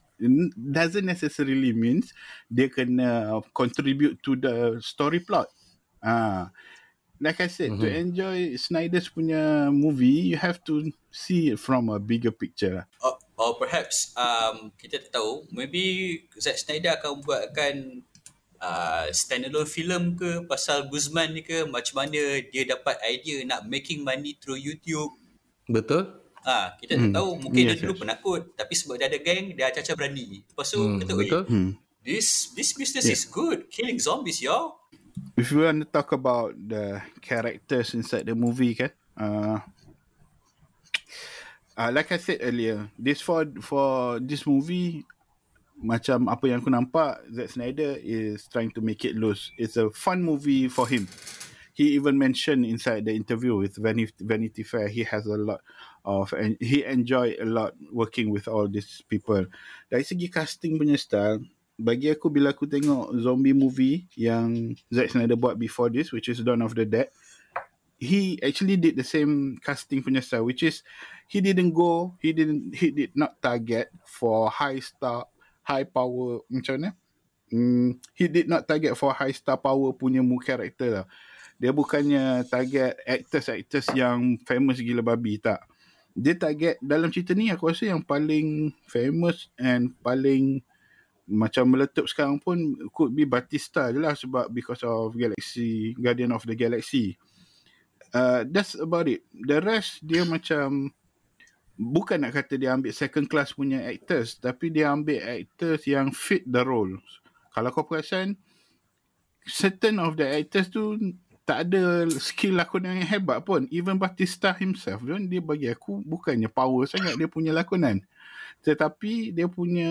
doesn't necessarily means dia kena contribute to the story plot. Like I said, to enjoy Snyder's punya movie, you have to see it from a bigger picture. Or perhaps kita tak tahu, maybe Zack Snyder akan buatkan standalone film ke pasal Guzman ni ke, macam mana dia dapat idea nak making money through YouTube. Betul. Kita tak tahu, mungkin dia dulu penakut, tapi sebab dia ada gang, dia acah-acah berani. Lepas tu kita kata, this business is good, killing zombies yo. If you want to talk about the characters inside the movie kan, like I said earlier, this for this movie, macam apa yang aku nampak, Zack Snyder is trying to make it loose. It's a fun movie for him. He even mentioned inside the interview with Vanity Fair, he has a lot of, and he enjoyed a lot working with all these people. Dari segi casting punya style, bagi aku bila aku tengok zombie movie yang Zack Snyder buat before this, which is Dawn of the Dead, he actually did the same casting punya style, which is he did not target for high power macam mana? He did not target for high star power punya character lah. Dia bukannya target actors yang famous gila babi, tak. Dia target dalam cerita ni, aku rasa yang paling famous and paling macam meletup sekarang pun could be Batista je lah, sebab because of Guardian of the Galaxy. That's about it. The rest dia macam, bukan nak kata dia ambil second class punya actors, tapi dia ambil actors yang fit the role. Kalau kau perasan, certain of the actors tu tak ada skill lakonan yang hebat pun. Even Batista himself, dia bagi aku bukannya power sangat dia punya lakonan, tetapi dia punya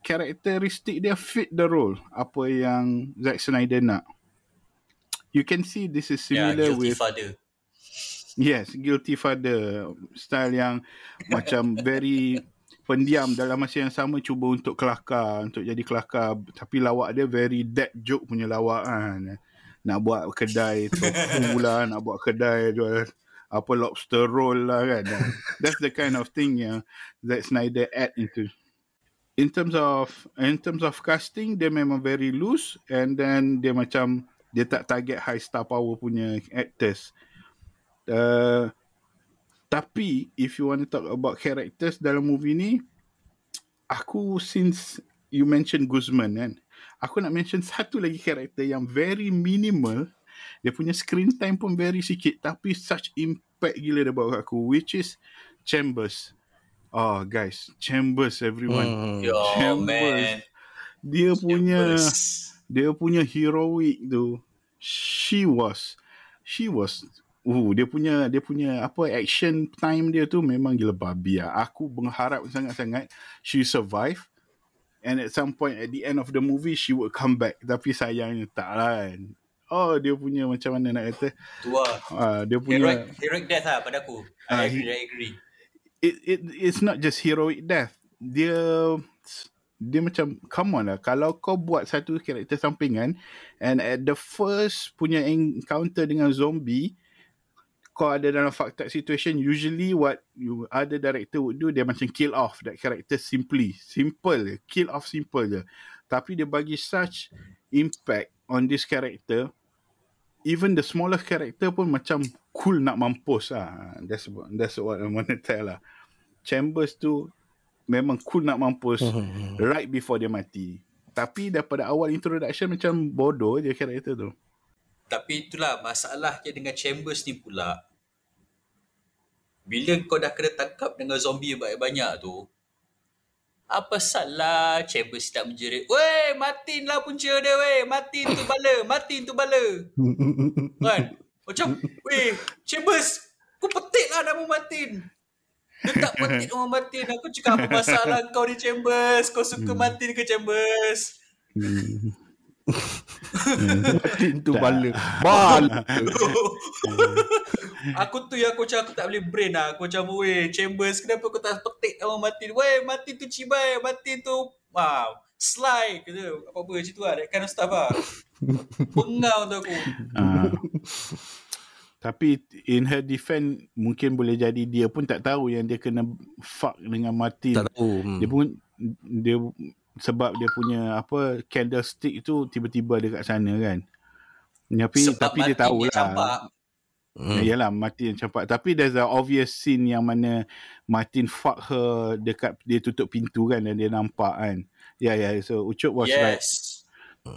karakteristik dia fit the role, apa yang Zack Snyder nak. You can see this is similar with Father. Yes, guilty father style yang macam very pendiam, dalam masa yang sama cuba untuk jadi kelakar, tapi lawak dia very dead joke punya lawakan. Nak buat kedai tofu lah, nak buat kedai jual apa lobster roll lah kan. That's the kind of thing yang Zack Snyder add into. In terms of casting, dia memang very loose, and then dia macam Dia tak target high star power punya actors. Tapi if you want to talk about characters dalam movie ni, aku, since you mention Guzman kan, aku nak mention satu lagi karakter yang very minimal. Dia punya screen time pun very sikit, tapi such impact gila dia buat aku, which is Chambers. Oh guys, Chambers everyone. Yo, Chambers, man. Dia punya Chambers, dia punya heroic tu. She was dia punya apa action time dia tu memang gila babi lah. Aku berharap sangat-sangat she survive, and at some point at the end of the movie she would come back, tapi sayangnya tak lah kan. Oh, dia punya macam mana nak kata tua, dia punya heroic death lah pada aku. I agree. It's not just heroic death, dia macam come on lah. Kalau kau buat satu karakter sampingan, and at the first punya encounter dengan zombie kau ada dalam fakta situation, usually what you other director would do, dia macam kill off that character simple je. Kill off simple je. Tapi dia bagi such impact on this character, even the smaller character pun macam cool nak mampus lah. That's what I want to tell lah. Chambers tu memang cool nak mampus right before dia mati. Tapi daripada awal introduction macam bodoh je character tu. Tapi itulah masalah dia dengan Chambers ni pula. Bila kau dah kena tangkap dengan zombie banyak-banyak tu, apa salah Chambers tak menjerit, "Weh, matinlah punca dia weh, matin tu bala. Kan? Macam, "Weh, Chambers, kau petiklah nama Martin." Dia tak petik nama Martin. Aku cakap, apa masalah kau ni Chambers? Kau suka Martin ke Chambers? Pintu bala. Aku tu yang aku tak boleh brain lah. Aku macam, "Weh Chambers, kenapa kau tak petik orang Martin? Weh Martin tu cibai, Martin tu slide ke apa-apa macam tu lah." That kind of stuff lah. Pengau tu aku. Tapi in her defense, mungkin boleh jadi dia pun tak tahu yang dia kena fuck dengan Martin. Tak tahu. Dia sebab dia punya apa candlestick tu tiba-tiba dekat sana kan. Tapi dia tahulah. Yalah, Martin yang campak. Tapi there's an obvious scene yang mana Martin fuck her dekat dia tutup pintu kan, dan dia nampak kan. Yeah. So Ucup was right.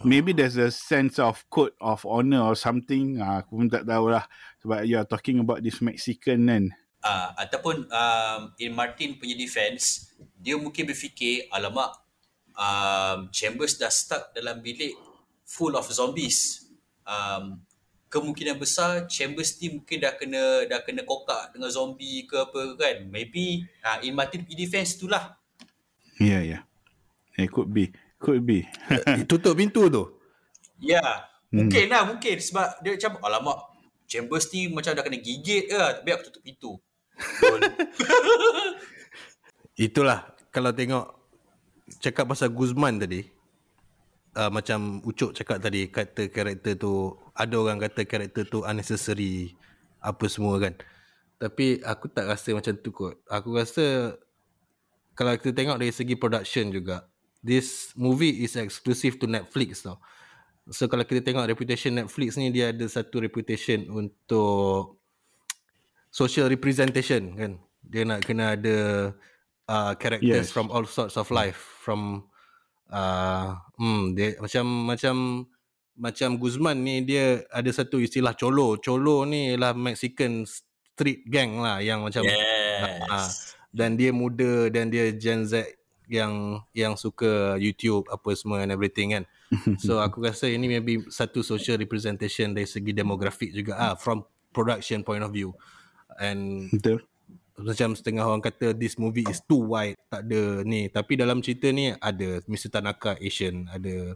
Maybe there's a sense of code of honor or something. Aku pun tak tahulah. Sebab you are talking about this Mexican kan. Ataupun in Martin punya defense, dia mungkin berfikir, alamak, Chambers dah stuck dalam bilik full of zombies. Kemungkinan besar Chambers ni mungkin dah kena kokak dengan zombie ke apa kan. Maybe in Martin punya defense tu lah. Yeah. It could be. Tutup pintu tu. Yeah. Mungkin lah. Sebab dia macam, alamak, Chambers ni macam dah kena gigit lah, biar aku tutup pintu. Itulah. Kalau tengok cakap pasal Guzman tadi, macam Ucok cakap tadi, kata karakter tu, ada orang kata karakter tu unnecessary apa semua kan. Tapi aku tak rasa macam tu kot. Aku rasa kalau kita tengok dari segi production juga, this movie is exclusive to Netflix tau. So kalau kita tengok reputation Netflix ni, dia ada satu reputation untuk social representation kan. Dia nak kena ada characters from all sorts of life, from dia, macam Guzman ni, dia ada satu istilah Cholo ni ialah Mexican street gang lah yang macam dan dia muda, dan dia Gen Z yang suka YouTube apa semua and everything kan. So aku rasa ini maybe satu social representation dari segi demografik juga from production point of view. And betul, macam setengah orang kata this movie is too wide, tak ada ni. Tapi dalam cerita ni ada Mr. Tanaka Asian, ada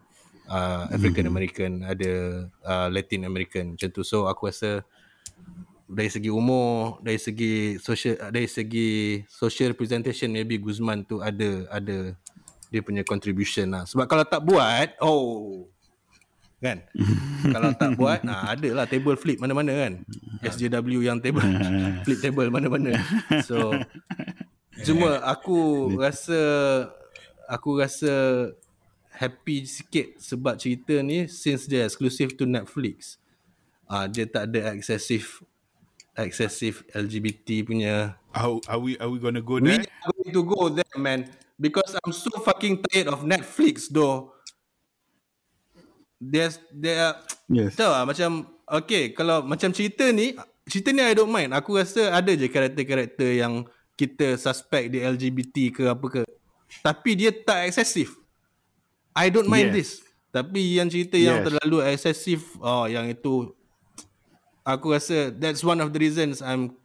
African American, ada Latin American macam tu. So aku rasa dari segi umur, dari segi social representation, maybe Guzman tu ada dia punya contribution lah. Sebab kalau tak buat, kan? Kalau tak buat, adalah table flip mana-mana kan. SJW yang table flip table mana-mana. So cuma aku rasa happy sikit sebab cerita ni since dia exclusive to Netflix, dia tak ada excessive LGBT punya. Are we gonna go there? We are going to go there, man, because I'm so fucking tired of Netflix though. There yes. Tahu lah, macam okay, kalau macam cerita ni I don't mind. Aku rasa ada je karakter-karakter yang kita suspect dia LGBT ke apa ke, tapi dia tak eksesif. I don't mind this. Tapi yang cerita yang terlalu eksesif, yang itu aku rasa that's one of the reasons I'm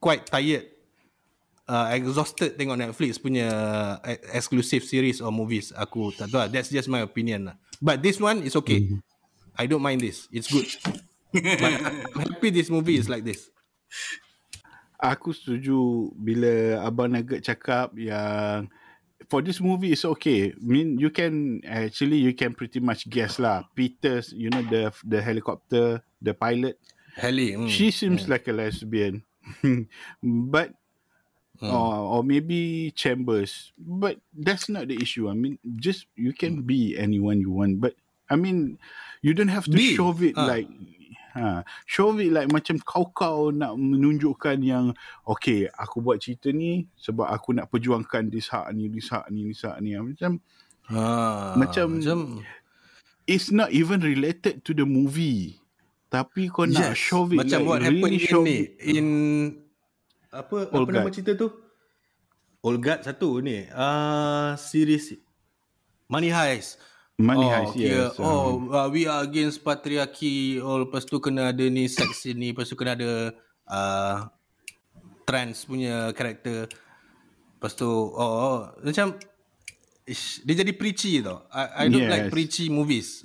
quite tired, exhausted tengok Netflix punya exclusive series or movies. Aku tak tahu lah, that's just my opinion lah. But this one is okay. I don't mind this. It's good. But I'm happy this movie is like this. Aku setuju bila Abang Nugget cakap yang for this movie is okay. I mean, you can pretty much guess lah. Peters, you know, the helicopter, the pilot. She seems like a lesbian. But or maybe Chambers, but that's not the issue. I mean, just you can be anyone you want, but I mean, you don't have to shove it like shove it like macam kau nak menunjukkan yang okay, aku buat cerita ni sebab aku nak perjuangkan this hak ni. Macam it's not even related to the movie, tapi kau nak shove it macam like, what really happened in nama cerita tu? Old Guard satu ni. Series Money Heist, yes. We are against patriarchy. Lepas tu kena ada ni seks ni. Lepas tu kena ada trans punya karakter. Lepas tu macam dia jadi preachy tau. I don't like preachy movies.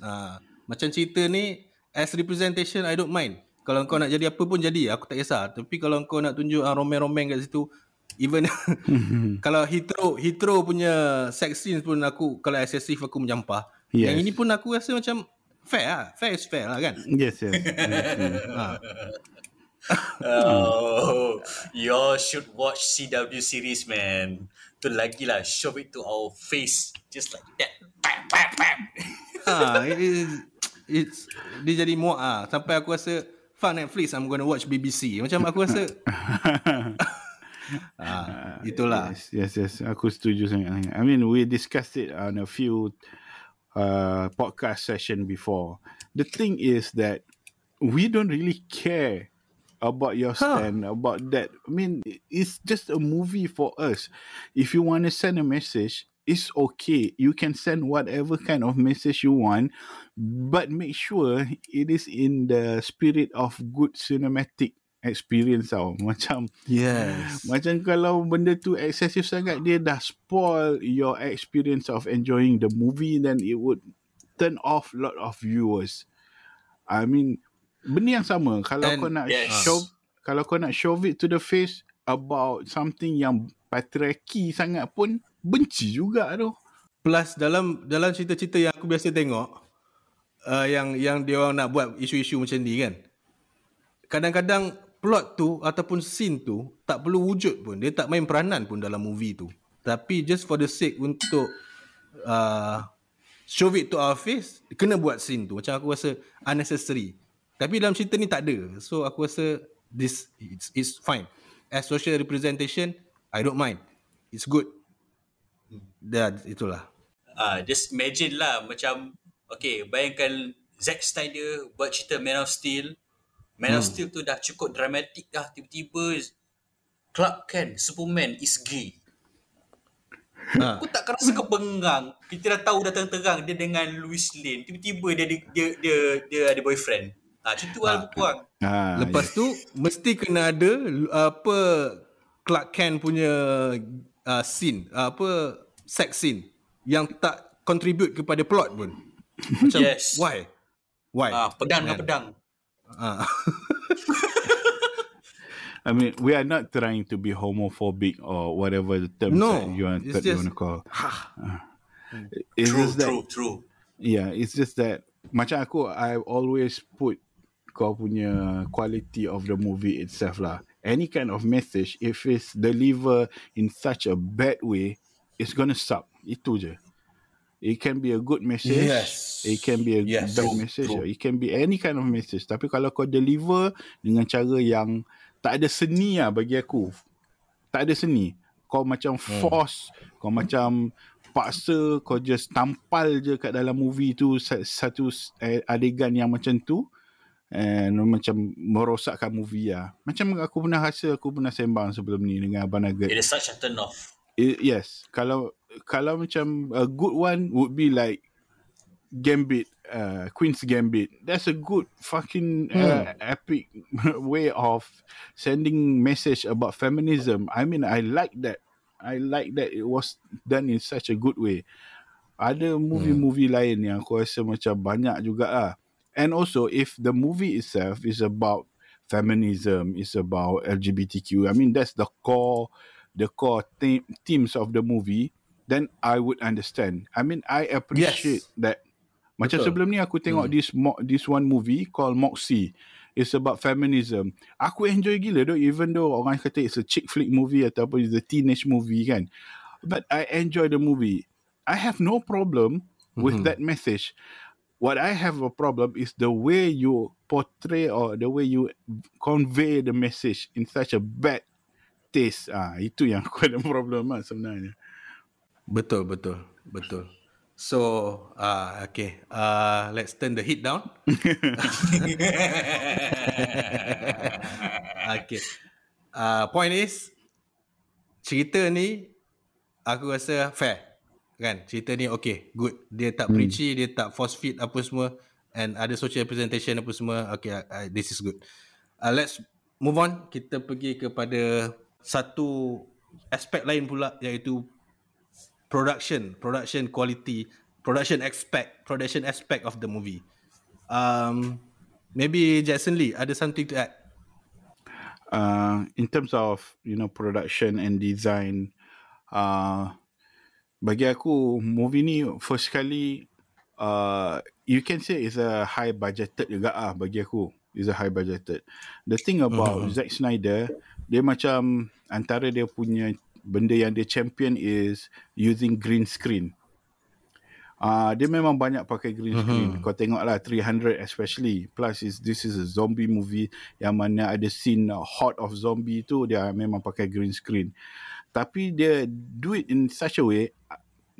Macam cerita ni, as representation I don't mind. Kalau kau nak jadi apa pun jadi, aku tak kisah. Tapi kalau kau nak tunjuk romeng-romeng kat situ, even kalau hetero punya sex scenes pun aku, kalau excessive aku menjampah. Yang ini pun aku rasa macam fair lah. Fair is fair lah kan. Yes. You all should watch CW series, man. Tu lagi lah, shove it to our face. Just like that. It's dia jadi muak lah. Sampai aku rasa Netflix, I'm going to watch BBC. Macam aku rasa itulah. Yes, aku setuju sangat. I mean, we discussed it on a few podcast session before. The thing is that we don't really care about your stand about that. I mean, it's just a movie for us. If you want to send a message, it's okay. You can send whatever kind of message you want, but make sure it is in the spirit of good cinematic experience tau. Macam macam kalau benda tu excessive sangat, dia dah spoil your experience of enjoying the movie, then it would turn off lot of viewers. I mean, benda yang sama kalau kau nak shove it to the face about something yang patriarki sangat pun, benci juga tu. Plus dalam cerita-cerita yang aku biasa tengok, yang dia orang nak buat isu-isu macam ni kan, kadang-kadang plot tu ataupun scene tu tak perlu wujud pun, dia tak main peranan pun dalam movie tu, tapi just for the sake untuk shove it to our face, kena buat scene tu. Macam aku rasa unnecessary, tapi dalam cerita ni tak ada. So aku rasa this is fine as social representation. I don't mind, it's good. Dah, itulah. Just imagine lah, macam okay, bayangkan Zack Snyder buat cerita Man of Steel. Man of Steel tu dah cukup dramatik dah. Tiba-tiba Clark Kent, Superman is gay. Aku tak rasa kepengang. Kita dah tahu dah terang-terang dia dengan Lois Lane, tiba-tiba dia ada boyfriend. Macam tu lah berkurang. Lepas tu mesti kena ada apa, Clark Kent punya scene, sex scene yang tak contribute kepada plot pun. Macam why pedang I mean, we are not trying to be homophobic or whatever the term that you want to call. It's true. Yeah, it's just that macam aku, I always put kau punya quality of the movie itself lah. Any kind of message, if it's delivered in such a bad way, it's gonna suck. Itu je. It can be a good message. Yes. It can be a bad message. True. It can be any kind of message. Tapi kalau kau deliver dengan cara yang tak ada seni lah bagi aku. Tak ada seni. Kau macam force. Kau macam paksa. Kau just tampal je kat dalam movie tu satu adegan yang macam tu. And macam merosakkan movie lah. Macam aku pernah rasa, aku pernah sembang sebelum ni dengan Abang Nugget. It is such a turn off. Yes. Kalau macam a good one would be like Gambit, Queen's Gambit. That's a good fucking epic way of sending message about feminism. I mean, I like that it was done in such a good way. Ada movie-movie lain yang aku rasa macam banyak juga lah. And also, if the movie itself is about feminism, is about LGBTQ, I mean, that's the core themes of the movie, then I would understand. I mean, I appreciate that. Macam sebelum ni aku tengok this one movie called Moxie. It's about feminism. Aku enjoy gila though, even though orang kata it's a chick flick movie ataupun it's a teenage movie kan. But I enjoy the movie. I have no problem with that message. What I have a problem is the way you portray or the way you convey the message in such a bad taste. Itu yang aku ada problem lah sebenarnya. Betul. So, okay. Let's turn the heat down. Okay. Point is, cerita ni, aku rasa fair. Kan? Cerita ni, okay, good. Dia tak preachy, dia tak force feed apa semua. And ada social representation apa semua. Okay, this is good. Let's move on. Kita pergi kepada satu aspek lain pula, iaitu production quality, production aspect of the movie. Maybe Jackson Lee ada something to add. In terms of, you know, production and design, bagi aku movie ni first kali, you can say it's a high budgeted juga ah. Bagi aku it's a high budgeted. The thing about Zack Snyder, dia macam antara dia punya benda yang dia champion is using green screen. Dia memang banyak pakai green screen. Kau tengoklah 300 especially. Plus this is a zombie movie yang mana ada scene horde of zombie tu, dia memang pakai green screen. Tapi dia do it in such a way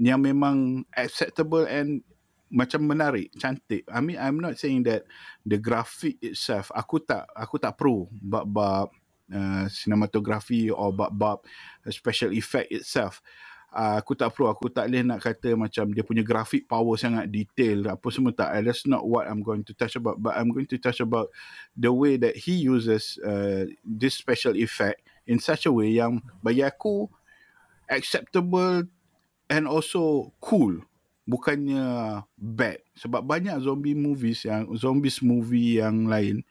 yang memang acceptable and macam menarik, cantik. I mean, I'm not saying that the graphic itself, aku tak pro bab-bab cinematography or bab-bab special effect itself. Aku tak pro, aku tak boleh nak kata macam dia punya graphic power sangat detail apa semua, tak. That's not what I'm going to touch about, but I'm going to touch about the way that he uses this special effect in such a way yang bagi aku acceptable and also cool, bukannya bad. Sebab banyak zombies movie yang lain,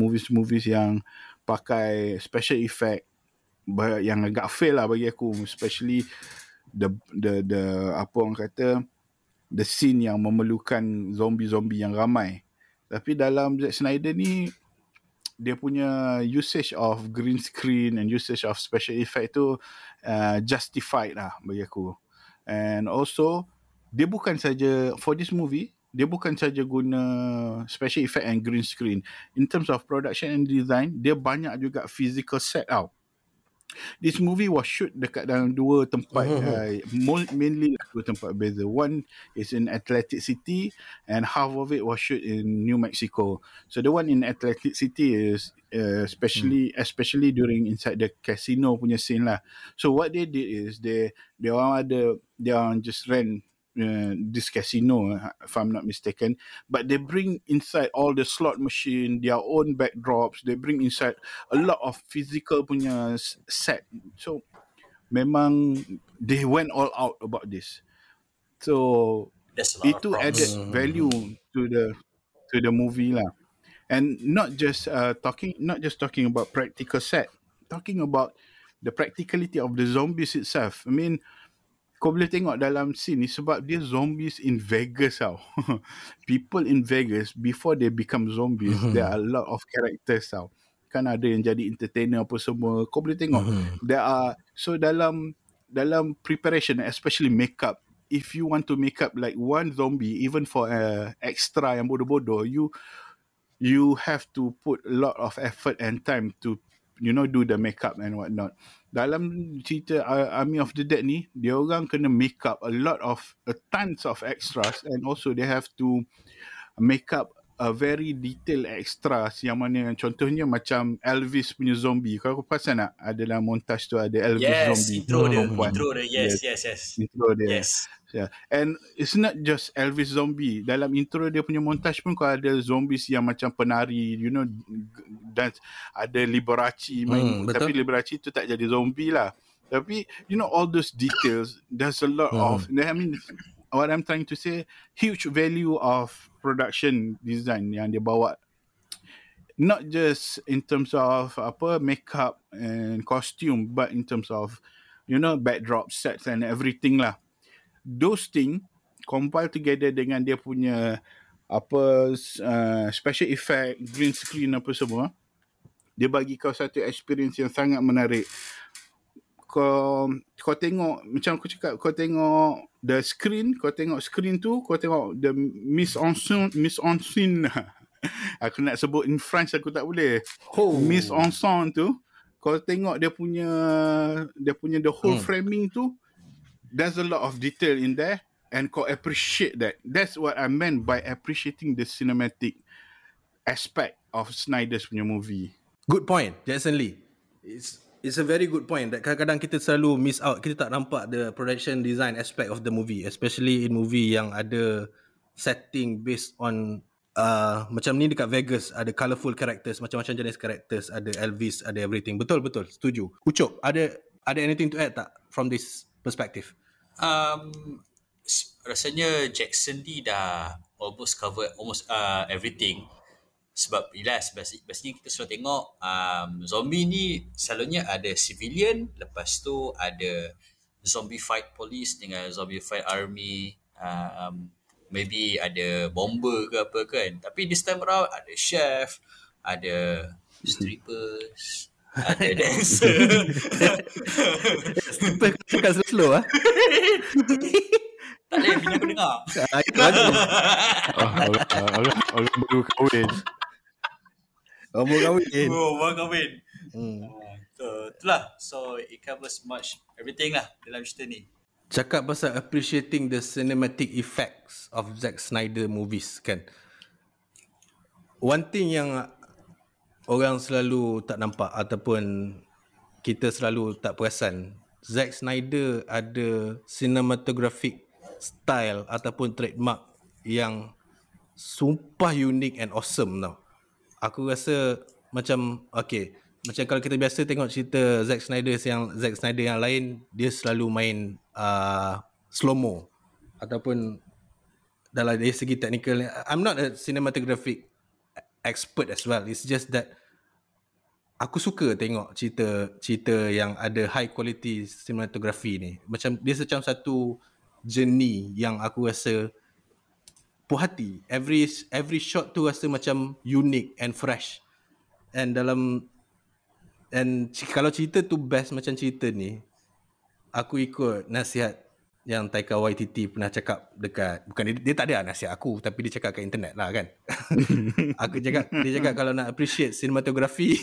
movies yang pakai special effect yang agak fail lah bagi aku, especially the apa orang kata, the scene yang memerlukan zombie yang ramai. Tapi dalam Zack Snyder ni, dia punya usage of green screen and usage of special effect tu justified lah bagi aku. And also, dia bukan saja for this movie, dia bukan saja guna special effect and green screen. In terms of production and design, dia banyak juga physical set out. This movie was shoot dekat dalam dua tempat, mainly dua tempat beza. One is in Atlantic City and half of it was shoot in New Mexico. So the one in Atlantic City is especially during inside the casino punya scene lah. So what they did is they just rent this casino, if I'm not mistaken, but they bring inside all the slot machine, their own backdrops, they bring inside a lot of physical punya set. So memang they went all out about this. So itu added value to the movie lah. And not just talking about practical set, talking about the practicality of the zombies itself. I mean, kau boleh tengok dalam scene ni sebab dia zombies in Vegas tau. People in Vegas, before they become zombies, there are a lot of characters tau. Kan ada yang jadi entertainer apa semua. Kau boleh tengok. There are, so dalam preparation, especially makeup, if you want to make up like one zombie, even for extra yang bodoh-bodoh, you have to put a lot of effort and time to, you know, do the makeup and whatnot. Dalam cerita Army of the Dead ni, dia orang kena make up tons of extras, and also they have to make up a very detailed extras yang mana contohnya macam Elvis punya zombie. Kau perasan tak ada dalam montage tu ada Elvis zombie? Intro dia. Yes. Intro dia. Yes. Yeah. And it's not just Elvis zombie. Dalam intro dia punya montage pun kau ada zombies yang macam penari, you know, dance. Ada Liberace main. Tapi Liberace tu tak jadi zombie lah. Tapi, you know, all those details, there's a lot of, I mean, what I'm trying to say, huge value of production design yang dia bawa. Not just in terms of makeup and costume, but in terms of, you know, backdrop sets and everything lah. Those things compile together dengan dia punya special effect, green screen apa semua. Dia bagi kau satu experience yang sangat menarik. Kau tengok, macam aku cakap, kau tengok the screen, kau tengok screen tu, kau tengok the mise en scène. Aku nak sebut in French, aku tak boleh. Mise en scène tu, kau tengok dia punya the whole framing tu, there's a lot of detail in there, and kau appreciate that. That's what I meant by appreciating the cinematic aspect of Snyder's punya movie. Good point, Jackson Lee. It's a very good point that kadang-kadang kita selalu miss out. Kita tak nampak the production design aspect of the movie, especially in movie yang ada setting based on macam ni dekat Vegas, ada colourful characters, macam-macam jenis characters, ada Elvis, ada everything. Betul, setuju. Ucok, ada anything to add tak from this perspective? Rasanya Jackson Lee dah almost cover everything. Sebab biasanya kita selalu tengok zombie ni selalunya ada civilian, lepas tu ada zombie fight police dengan zombie fight army, maybe ada bomber ke apa kan. Tapi this time around ada chef, ada strippers, ada dancer. Stripper kan slow-slow lah. Tak boleh bila aku dengar. Orang baru kahwin. Orang kahwin. Itulah. So it covers much everything lah dalam cerita ni. Cakap pasal appreciating the cinematic effects of Zack Snyder movies kan. One thing yang orang selalu tak nampak ataupun kita selalu tak perasan, Zack Snyder ada cinematographic style ataupun trademark yang sumpah unique and awesome tau. Aku rasa macam macam kalau kita biasa tengok cerita Zack Snyder yang lain, dia selalu main slow-mo ataupun dalam dari segi teknikal. I'm not a cinematographic expert as well, it's just that aku suka tengok cerita yang ada high quality cinematography ni. Macam dia macam satu journey yang aku rasa puas hati. Every shot tu rasa macam unique and fresh. And kalau cerita tu best macam cerita ni, aku ikut nasihat yang Taika Waititi pernah cakap dekat, bukan dia tak ada nasihat aku, tapi dia cakap kat internet lah kan. Aku cakap, dia cakap kalau nak appreciate cinematography,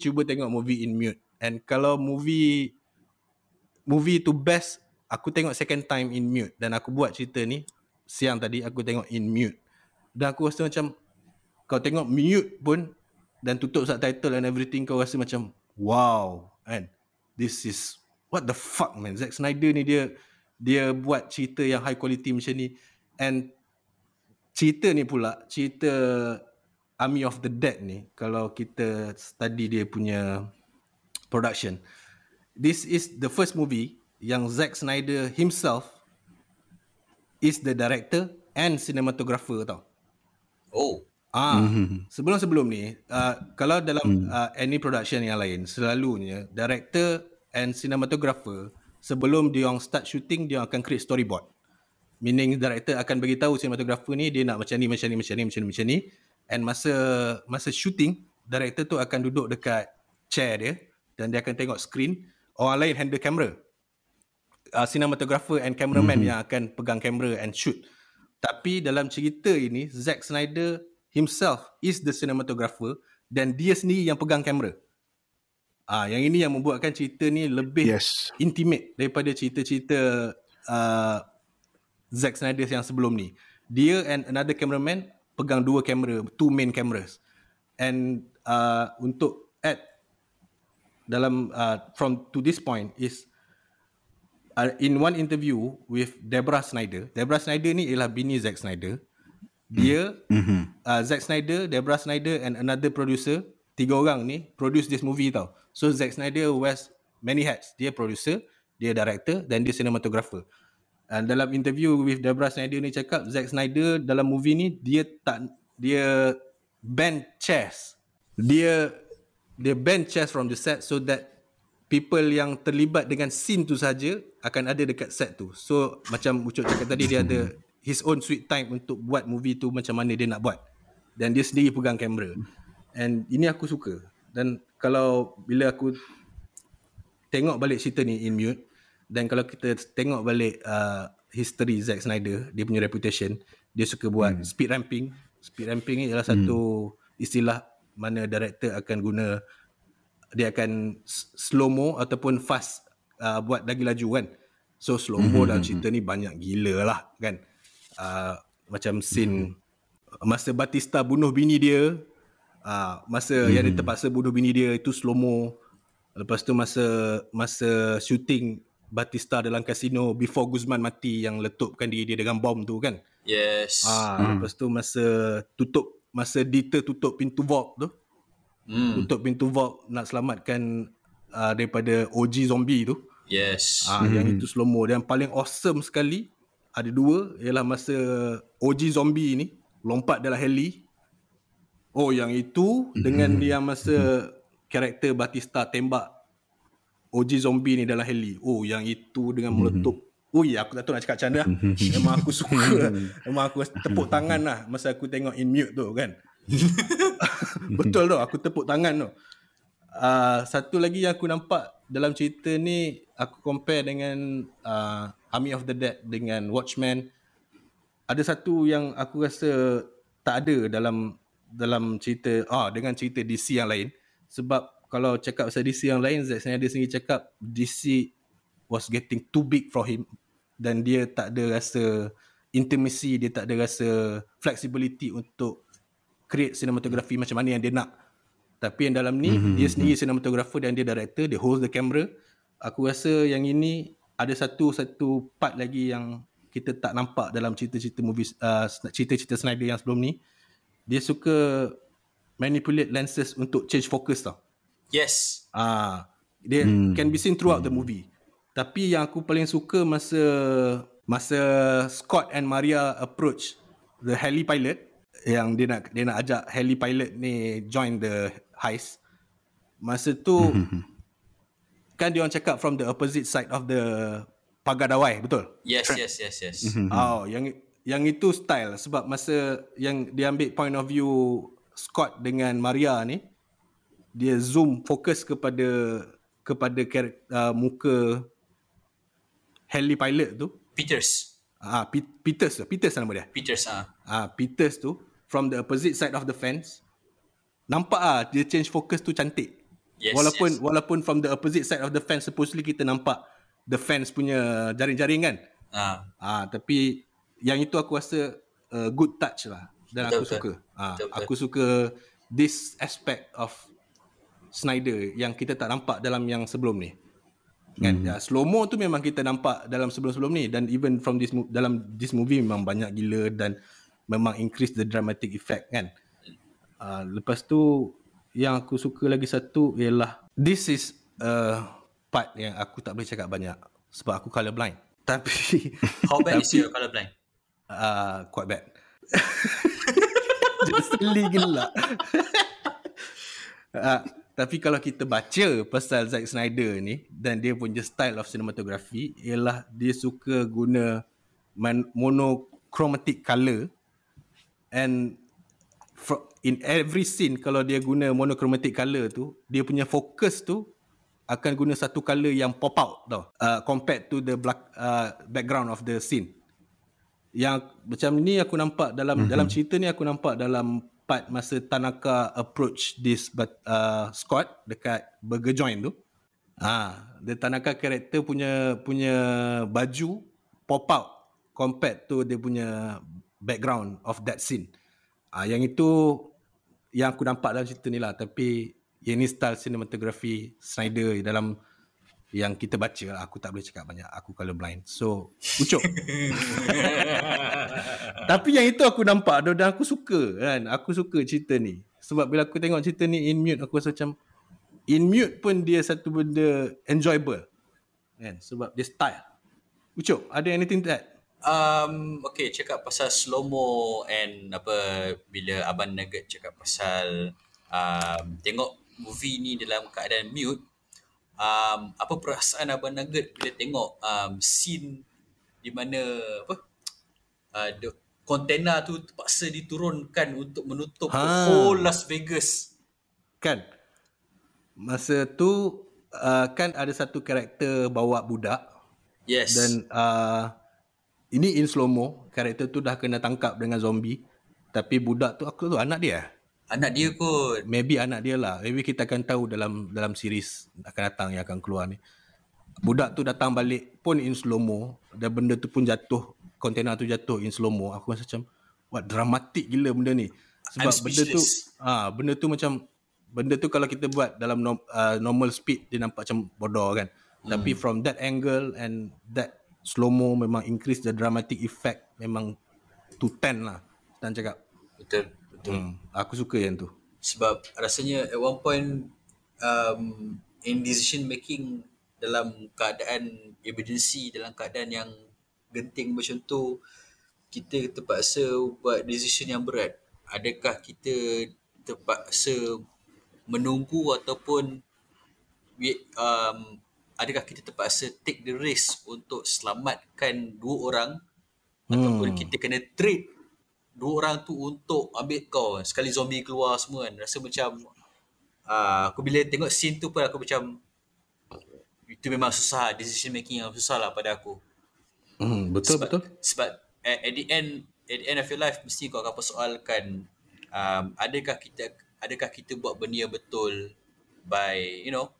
cuba tengok movie in mute. And kalau movie tu best, aku tengok second time in mute. Dan aku buat cerita ni siang tadi, aku tengok in mute. Dan aku rasa macam kau tengok mute pun dan tutup subtitle and everything, kau rasa macam wow, and this is what the fuck man. Zack Snyder ni dia buat cerita yang high quality macam ni. And cerita ni pula, cerita Army of the Dead ni, kalau kita study dia punya production, this is the first movie yang Zack Snyder himself is the director and cinematographer tau. Oh. Sebelum-sebelum ni, kalau dalam any production yang lain, selalunya director and cinematographer sebelum dia orang start shooting, dia akan create storyboard. Meaning director akan bagi tahu cinematographer ni dia nak macam ni. And masa shooting, director tu akan duduk dekat chair dia dan dia akan tengok screen. Orang lain handle kamera. cinematographer and cameraman yang akan pegang kamera and shoot. Tapi dalam cerita ini, Zack Snyder himself is the cinematographer dan dia sendiri yang pegang kamera. Yang ini yang membuatkan cerita ni lebih intimate daripada cerita-cerita Zack Snyder yang sebelum ni. Dia and another cameraman pegang dua kamera, two main cameras. And untuk add dalam from to this point is in one interview with Deborah Snyder. Deborah Snyder ni ialah bini Zack Snyder. Dia Zack Snyder, Deborah Snyder and another producer, tiga orang ni produce this movie tau. So Zack Snyder wears many hats. Dia producer, dia director dan dia cinematographer. And dalam interview with Deborah Snyder ni cakap Zack Snyder dalam movie ni dia ban chairs. Dia ban chairs from the set so that people yang terlibat dengan scene tu saja akan ada dekat set tu. So macam Ucok cakap tadi, dia ada his own sweet time untuk buat movie tu macam mana dia nak buat. Dan dia sendiri pegang kamera. And ini aku suka. Dan kalau bila aku tengok balik cerita ni in mute, dan kalau kita tengok balik history Zack Snyder, dia punya reputation, dia suka buat speed ramping. Speed ramping ni adalah satu istilah mana director akan guna. Dia akan slow-mo ataupun fast, buat lagi laju kan. So slow-mo dalam cerita ni banyak gila lah kan. Macam scene masa Batista bunuh bini dia, masa yang dia terpaksa bunuh bini dia, itu slow-mo. Lepas tu masa shooting Batista dalam kasino before Guzman mati, yang letupkan diri dia dengan bom tu kan. Lepas tu masa Dieter tutup pintu vault tu, tutup pintu vault nak selamatkan daripada OG zombie tu. Yang itu slow-mo. Dan paling awesome sekali ada dua, ialah masa OG zombie ni lompat dalam heli. Oh, yang itu dengan dia masa karakter Batista tembak OG zombie ni dalam heli. Oh, yang itu dengan meletup. Ui, aku tak tahu nak cakap macam mana lah. Memang aku suka lah. Memang aku tepuk tangan lah masa aku tengok in mute tu kan. Betul tu, aku tepuk tangan tu. Satu lagi yang aku nampak dalam cerita ni, aku compare dengan Army of the Dead dengan Watchmen. Ada satu yang aku rasa tak ada dalam cerita dengan cerita DC yang lain. Sebab kalau cakap pasal DC yang lain, Zack Snyder sendiri cakap DC was getting too big for him, dan dia tak ada rasa intimacy, dia tak ada rasa flexibility untuk create cinematography macam mana yang dia nak. Tapi yang dalam ni, dia sendiri cinematographer dan dia director, dia hold the camera. Aku rasa yang ini ada satu part lagi yang kita tak nampak dalam cerita-cerita movies, cerita-cerita Snyder yang sebelum ni. Dia suka manipulate lenses untuk change focus tau. Dia can be seen throughout the movie. Tapi yang aku paling suka masa Scott and Maria approach the heli pilot, yang dia nak ajak heli pilot ni join the heist. Masa tu kan dia orang cakap from the opposite side of the pagar dawai, betul? Yes. Yang itu style, sebab masa yang dia ambil point of view Scott dengan Maria ni, dia zoom fokus kepada muka heli pilot tu, Peters nama dia. Peters tu from the opposite side of the fence. Nampak dia change focus tu cantik. Walaupun from the opposite side of the fence supposedly kita nampak the fence punya jaring-jaring kan. Tapi yang itu aku rasa good touch lah, dan aku suka this aspect of Snyder yang kita tak nampak dalam yang sebelum ni. Kan slow-mo tu memang kita nampak dalam sebelum-sebelum ni, dan even from this dalam this movie memang banyak gila, dan memang increase the dramatic effect kan. Lepas tu yang aku suka lagi satu ialah, this is part yang aku tak boleh cakap banyak sebab aku colorblind. Tapi how bad is your colorblind? Quite bad. Just seli gelak. Tapi kalau kita baca pasal Zack Snyder ni dan dia punya style of cinematography, ialah dia suka guna monochromatic colour, and in every scene kalau dia guna monochromatic colour tu, dia punya fokus tu akan guna satu color yang pop out tau, compared to the black, background of the scene. Yang macam ni aku nampak dalam dalam cerita ni, aku nampak dalam part masa Tanaka approach this Scott dekat burger joint tu. The Tanaka karakter punya baju pop out compared to dia punya background of that scene. Yang itu yang aku nampak dalam cerita ni lah. Tapi yang ni style cinematography Snyder dalam yang kita baca lah. Aku tak boleh cakap banyak, aku colorblind. So ucuk. Tapi yang itu aku nampak dan aku suka kan. Aku suka cerita ni. Sebab bila aku tengok cerita ni in mute, aku rasa macam in mute pun dia satu benda enjoyable kan, sebab dia style. Ucok, ada anything to add? Okay, cakap pasal slow-mo and apa, bila Abang Nugget cakap pasal tengok movie ni dalam keadaan mute, apa perasaan Abang Nugget bila tengok scene di mana apa, kontainer tu terpaksa diturunkan untuk menutup whole Las Vegas kan? Masa tu kan ada satu karakter bawa budak. Yes. Dan ini in slow-mo, karakter tu dah kena tangkap dengan zombie. Tapi budak tu, aku tu anak dia. Anak dia kot. Maybe anak dia lah. Maybe kita akan tahu dalam series akan datang yang akan keluar ni. Budak tu datang balik pun in slow-mo. Dan benda tu pun jatuh, kontainer tu jatuh in slow-mo. Aku rasa macam, wah, dramatik gila benda ni. Sebab benda tu macam, benda tu kalau kita buat dalam normal speed, dia nampak macam bodoh kan. Tapi from that angle and that slow-mo memang increase the dramatic effect memang to 10 lah. Tan cakap. Betul. Aku suka yang tu. Sebab rasanya at one point in decision making dalam keadaan emergency, dalam keadaan yang genting macam tu, kita terpaksa buat decision yang berat. Adakah kita terpaksa menunggu ataupun adakah kita terpaksa take the risk untuk selamatkan dua orang ataupun kita kena trade dua orang tu untuk ambil kau sekali zombie keluar semua kan. Rasa macam aku bila tengok scene tu pun aku macam itu memang susah, decision making yang susah lah pada aku. Betul. Sebab at the end of your life mesti kau akan persoalkan adakah kita buat benda yang betul by, you know,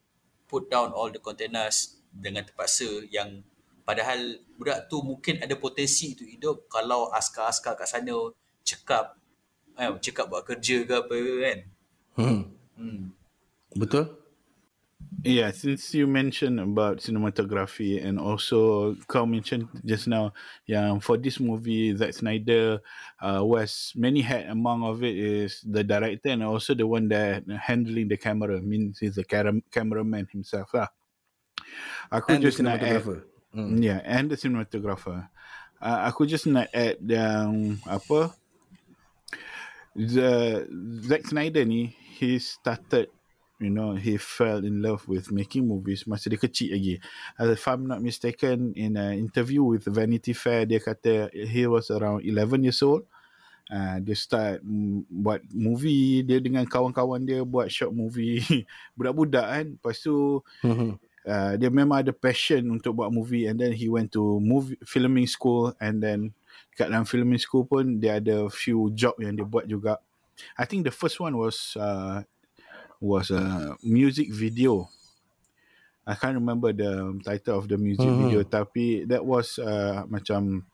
put down all the containers dengan terpaksa, yang padahal budak tu mungkin ada potensi untuk hidup kalau askar-askar kat sana cekap buat kerja ke apa kan. Betul? Yeah, since you mentioned about cinematography and also kau mentioned just now yang for this movie Zack Snyder was many hat, among of it is the director and also the one that handling the camera, means he's the cameraman himself lah. Aku and just nak add, yeah, and the cinematographer. Aku just nak add yang apa, the Zack Snyder ni, he started, you know, he fell in love with making movies masa dia kecil lagi. If I'm not mistaken, in an interview with Vanity Fair, dia kata he was around 11 years old. Dia start buat movie, dia dengan kawan-kawan dia buat short movie. Budak-budak kan. Lepas tu, dia memang ada passion untuk buat movie, and then he went to filming school, and then kat dalam filming school pun dia ada few job yang dia buat juga. I think the first one was a music video. I can't remember the title of the music video, tapi that was macam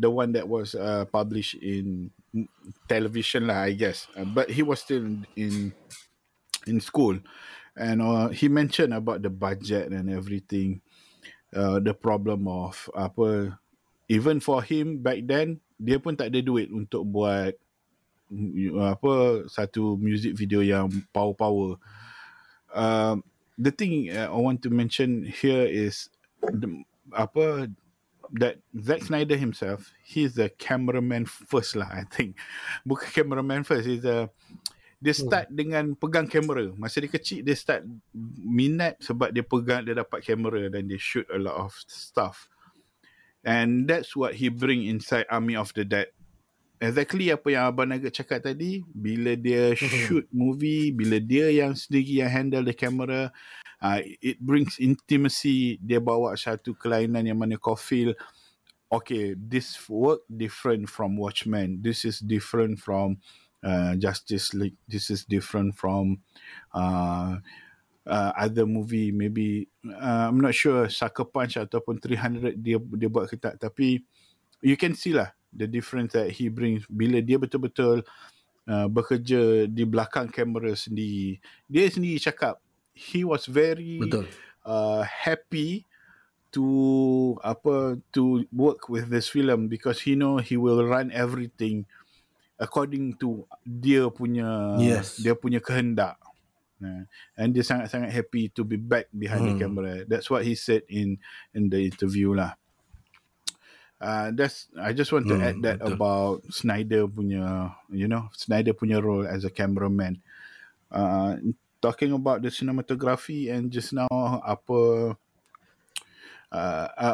the one that was published in television lah, I guess. But he was still in school, and he mentioned about the budget and everything, the problem of apa, even for him back then, dia pun tak ada duit untuk buat apa satu music video yang power. The thing I want to mention here is that Zack Snyder himself, he's the cameraman first lah, I think. Bukan cameraman first, dia start dengan pegang kamera. Masa dia kecil, dia start minat sebab dia dapat kamera dan dia shoot a lot of stuff. And that's what he bring inside Army of the Dead. Exactly apa yang Abang Nugget cakap tadi, bila dia shoot movie, bila dia yang sendiri yang handle the camera, It brings intimacy. Dia bawa satu kelainan yang mana kau feel, okay, this work different from Watchmen, this is different from Justice League, this is different from other movie, maybe I'm not sure Sucker Punch ataupun 300 dia buat ke tak, tapi you can see lah the difference that he brings bila dia betul-betul bekerja di belakang kamera sendiri. Dia sendiri cakap he was very happy to work with this film because he know he will run everything according to dia punya dia punya kehendak. And dia sangat-sangat happy to be back behind the camera. That's what he said in the interview lah. I just want to add that about Snyder punya, you know, Snyder punya role as a cameraman. Talking about the cinematography and just now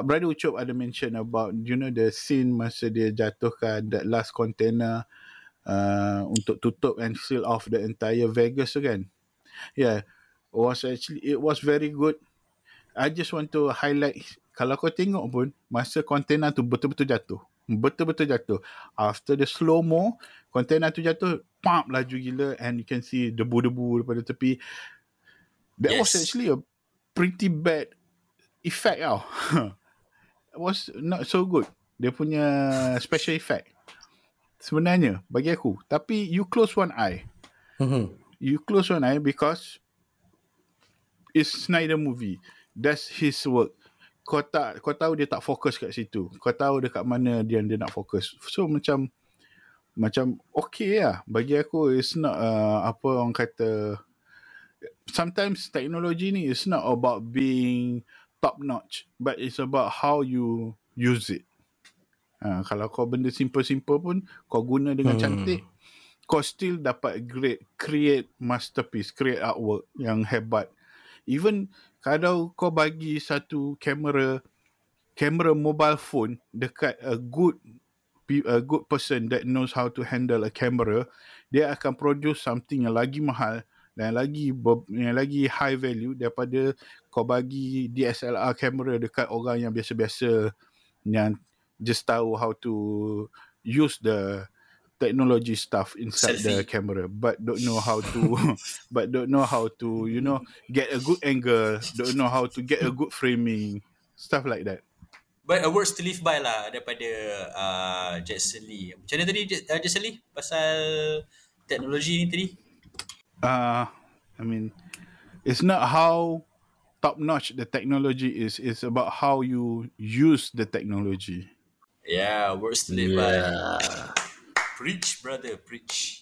Brother Ucup ada mention about, you know, the scene masa dia jatuhkan that last container untuk tutup and seal off the entire Vegas tu kan. Yeah, it was very good. I just want to highlight, kalau kau tengok pun masa container tu betul-betul jatuh after the slow-mo, container tu jatuh pump laju gila and you can see debu-debu daripada tepi. That was actually a pretty bad effect tau. It was not so good dia punya special effect sebenarnya bagi aku, tapi you close one eye. You close one eye because it's Snyder movie. That's his work. Kau tahu dia tak fokus kat situ. Kau tahu dekat mana dia nak fokus. So macam okay lah. Bagi aku it's not apa orang kata, sometimes technology ni it's not about being top notch, but it's about how you use it. Kalau kau benda simple-simple pun kau guna dengan cantik, kau still dapat create masterpiece, create artwork yang hebat. Even kalau kau bagi satu kamera mobile phone dekat a good person that knows how to handle a camera, dia akan produce something yang lagi mahal dan yang lagi high value daripada kau bagi DSLR kamera dekat orang yang biasa-biasa yang just tahu how to use the technology stuff inside selfie. The camera, but don't know how to you know, get a good angle, don't know how to get a good framing, stuff like that. But a words to live by lah daripada Jackson Lee. Macam mana tadi Jackson Lee pasal teknologi ni tadi? I mean, it's not how top notch the technology is, it's about how you use the technology. Yeah, words to live by. Preach, brother, preach.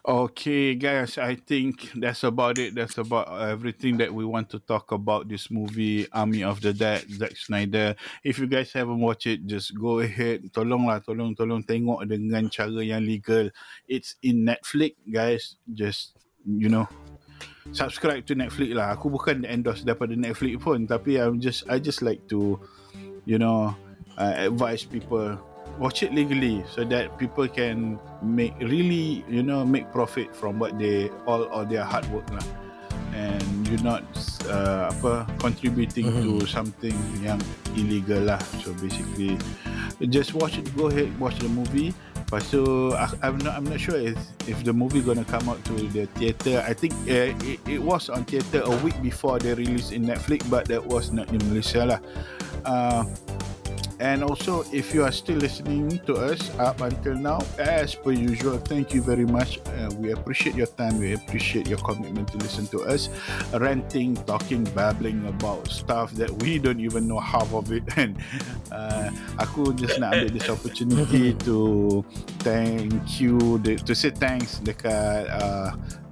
Okay, guys, I think that's about it. That's about everything that we want to talk about this movie, Army of the Dead, Zack Snyder. If you guys haven't watched it, just go ahead. Tolong tengok dengan cara yang legal. It's in Netflix, guys. Just, you know, subscribe to Netflix lah. Aku bukan endorse daripada Netflix pun, tapi I just like to, you know, advise people watch it legally so that people can make profit from what they all their hard work lah, and you're not contributing to something yang illegal lah. So basically just watch it, go ahead, watch the movie. So I'm not sure if the movie gonna come out to the theater. I think it was on theater a week before they released in Netflix, but that was not in Malaysia lah. And also, if you are still listening to us up until now, as per usual, thank you very much. We appreciate your time. We appreciate your commitment to listen to us ranting, talking, babbling about stuff that we don't even know half of it. And aku just nak ambil this opportunity to thank you, to say thanks dekat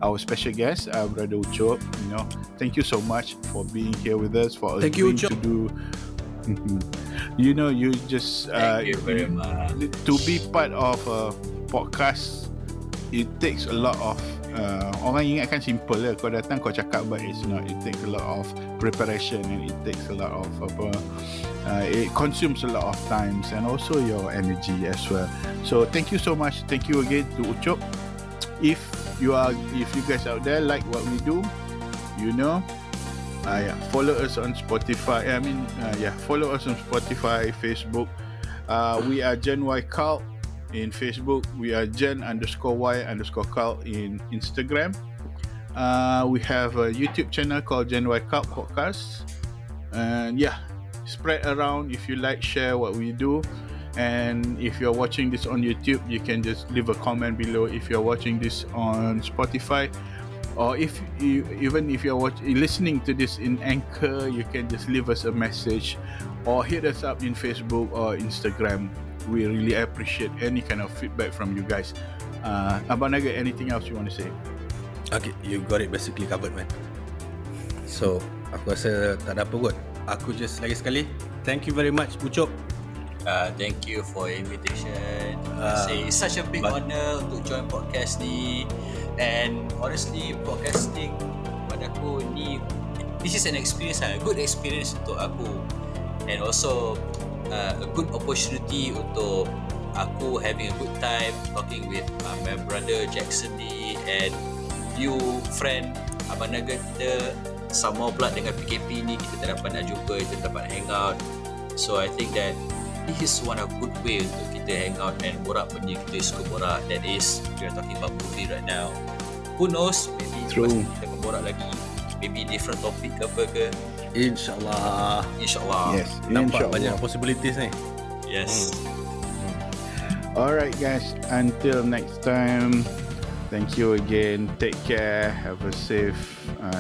our special guest, Brother Ucho. You know, thank you so much for being here with us, for agreeing to do. You know, you just thank you very much. To be part of a podcast, it takes a lot of orang ingatkan simple lah, kau datang kau cakap, but it's not. It takes a lot of preparation and it takes a lot of it consumes a lot of times and also your energy as well. So thank you so much, thank you again to Ucup. If you guys out there like what we do, you know. Follow us on Spotify. Follow us on Spotify, Facebook. We are Gen Y Cult in Facebook. We are Gen_Y_Cult in Instagram. We have a YouTube channel called Gen Y Cult Podcast. And spread around if you like, share what we do. And if you're watching this on YouTube, you can just leave a comment below. If you're watching this on Spotify, or if you, even if you're listening to this in Anchor, you can just leave us a message or hit us up in Facebook or Instagram. We really appreciate any kind of feedback from you guys. Abang Naga, anything else you want to say? Okay, you got it basically covered, man. So, aku rasa tak ada apa kot. Aku just lagi sekali, thank you very much, Ucok. Thank you for invitation. It's such a big honor untuk join podcast ni. And honestly, podcasting pada aku ni, this is an experience, a good experience untuk aku. And also a good opportunity untuk aku having a good time talking with my brother Jackson Lee and you, friend Abang Naga. Kita sama pula dengan PKP ni, kita tak dapat nak jumpa, kita tak dapat hang out. So I think that this is one of good way untuk kita hang out and borak benda kita suka borak. That is, we are talking about movie right now. Who knows, maybe kita akan borak lagi, maybe different topic ke apa ke. InsyaAllah yes, nampak banyak possibilities ni. Yes. Alright guys, until next time, thank you again. Take care. Have a safe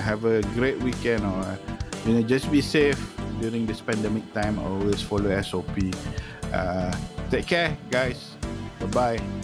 have a great weekend, or just be safe during this pandemic time. Always follow SOP. Take care guys, bye bye.